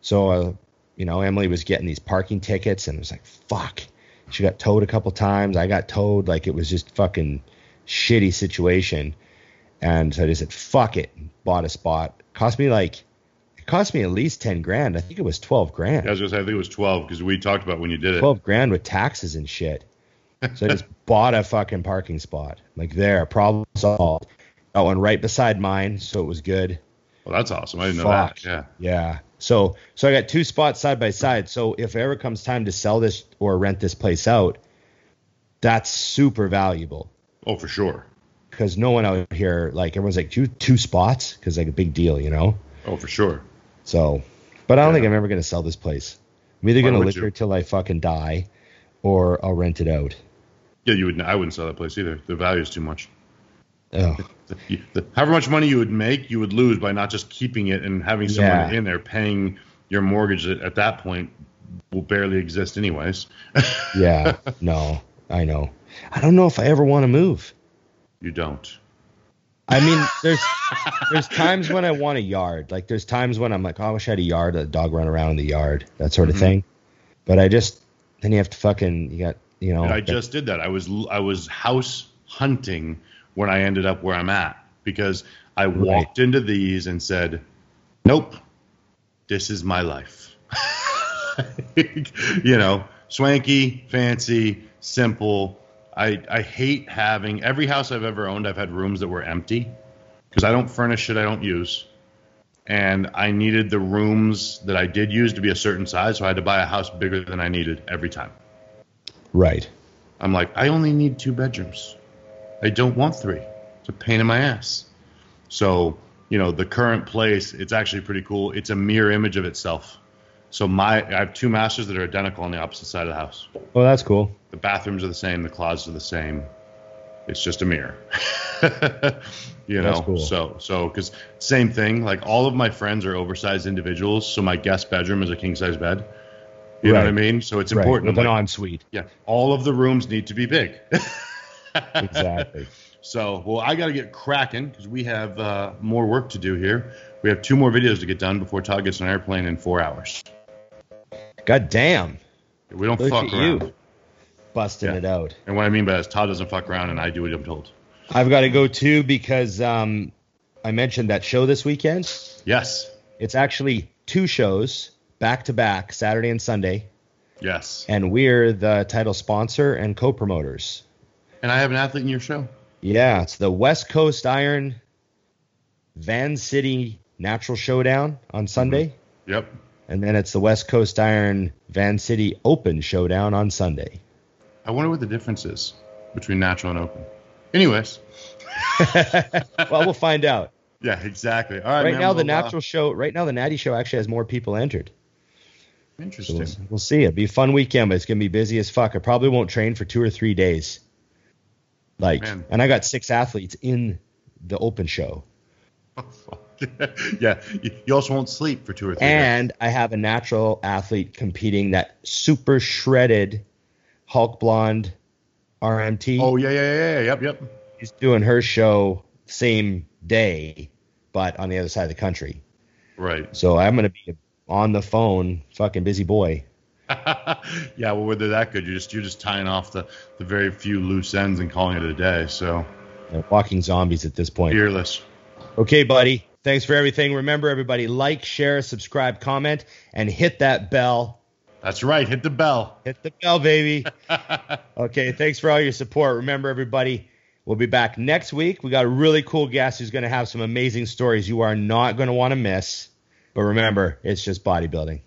So, uh, you know, Emily was getting these parking tickets and it was like, fuck. She got towed a couple times. I got towed. Like, it was just fucking shitty situation. And so I just said, fuck it, bought a spot. Cost me like, it cost me at least ten grand. I think it was twelve grand. Yeah, I was going to say, I think it was twelve because we talked about when you did it. twelve grand with taxes and shit. So I just bought a fucking parking spot. Like, there, problem solved. Got one right beside mine, so it was good. Well, that's awesome. I didn't fuck. know that. Yeah. Yeah. So, so I got two spots side by side. So if it ever comes time to sell this or rent this place out, that's super valuable. Oh, for sure. Because no one out here, like, everyone's like, two, two spots? Because, like, a big deal, you know? Oh, for sure. So, but I don't yeah. think I'm ever going to sell this place. I'm either going to live here till I fucking die, or I'll rent it out. Yeah, you would. I wouldn't sell that place either. The value is too much. Oh. The, the, the, however much money you would make, you would lose by not just keeping it and having someone yeah. in there paying your mortgage that, at that point will barely exist anyways. yeah, no, I know. I don't know if I ever want to move. You don't. I mean, there's there's times when I want a yard. Like, there's times when I'm like, oh, I wish I had a yard, a dog run around in the yard, that sort of mm-hmm. thing. But I just, then you have to fucking, you got, you know. And I just did that. I was I was house hunting when I ended up where I'm at because I right. walked into these and said, nope, this is my life. You know, swanky, fancy, simple. I, I hate having every house I've ever owned. I've had rooms that were empty because I don't furnish shit I don't use. And I needed the rooms that I did use to be a certain size. So I had to buy a house bigger than I needed every time. Right. I'm like, I only need two bedrooms. I don't want three. It's a pain in my ass. So, you know, the current place, it's actually pretty cool. It's a mirror image of itself. So my, I have two masters that are identical on the opposite side of the house. Oh, that's cool. The bathrooms are the same. The closets are the same. it's just a mirror. You know, cool. so so because same thing, like all of my friends are oversized individuals, so my guest bedroom is a king size bed. You right. know what I mean? So it's right. important. With an like, ensuite. Yeah. All of the rooms need to be big. Exactly. So, well, I got to get cracking because we have uh, more work to do here. We have two more videos to get done before Todd gets on an airplane in four hours. God damn. We don't Look fuck at around. You. Busting yeah. it out. And what I mean by that is Todd doesn't fuck around and I do what I'm told. I've got to go too because um, I mentioned that show this weekend. Yes. It's actually two shows back to back, Saturday and Sunday. Yes. And we're the title sponsor and co-promoters. And I have an athlete in your show. Yeah, it's the West Coast Iron Van City Natural Showdown on Sunday. Mm-hmm. Yep. And then it's the West Coast Iron Van City Open Showdown on Sunday. I wonder what the difference is between natural and open. Anyways. Well, we'll find out. Yeah, exactly. All right. Right man, now, we'll, the natural uh, show. Right now, the Natty Show actually has more people entered. Interesting. So we'll, we'll see. It'll be a fun weekend, but it's gonna be busy as fuck. I probably won't train for two or three days. Like, man. And I got six athletes in the open show. Oh, fuck. Yeah, you also won't sleep for two or three. And days. I have a natural athlete competing, that super shredded Hulk blonde R M T. Oh yeah, yeah, yeah, yeah. Yep, yep. She's doing her show same day, but on the other side of the country. Right. So I'm gonna be on the phone, fucking busy boy. Yeah, well, whether that good, you're just you're just tying off the, the very few loose ends and calling it a day. So yeah, walking zombies at this point. Fearless. Okay, buddy. Thanks for everything. Remember, everybody, like, share, subscribe, comment, and hit that bell. That's right. Hit the bell. Hit the bell, baby. Okay, thanks for all your support. Remember, everybody, we'll be back next week. We got a really cool guest who's going to have some amazing stories you are not going to want to miss. But remember, it's just bodybuilding.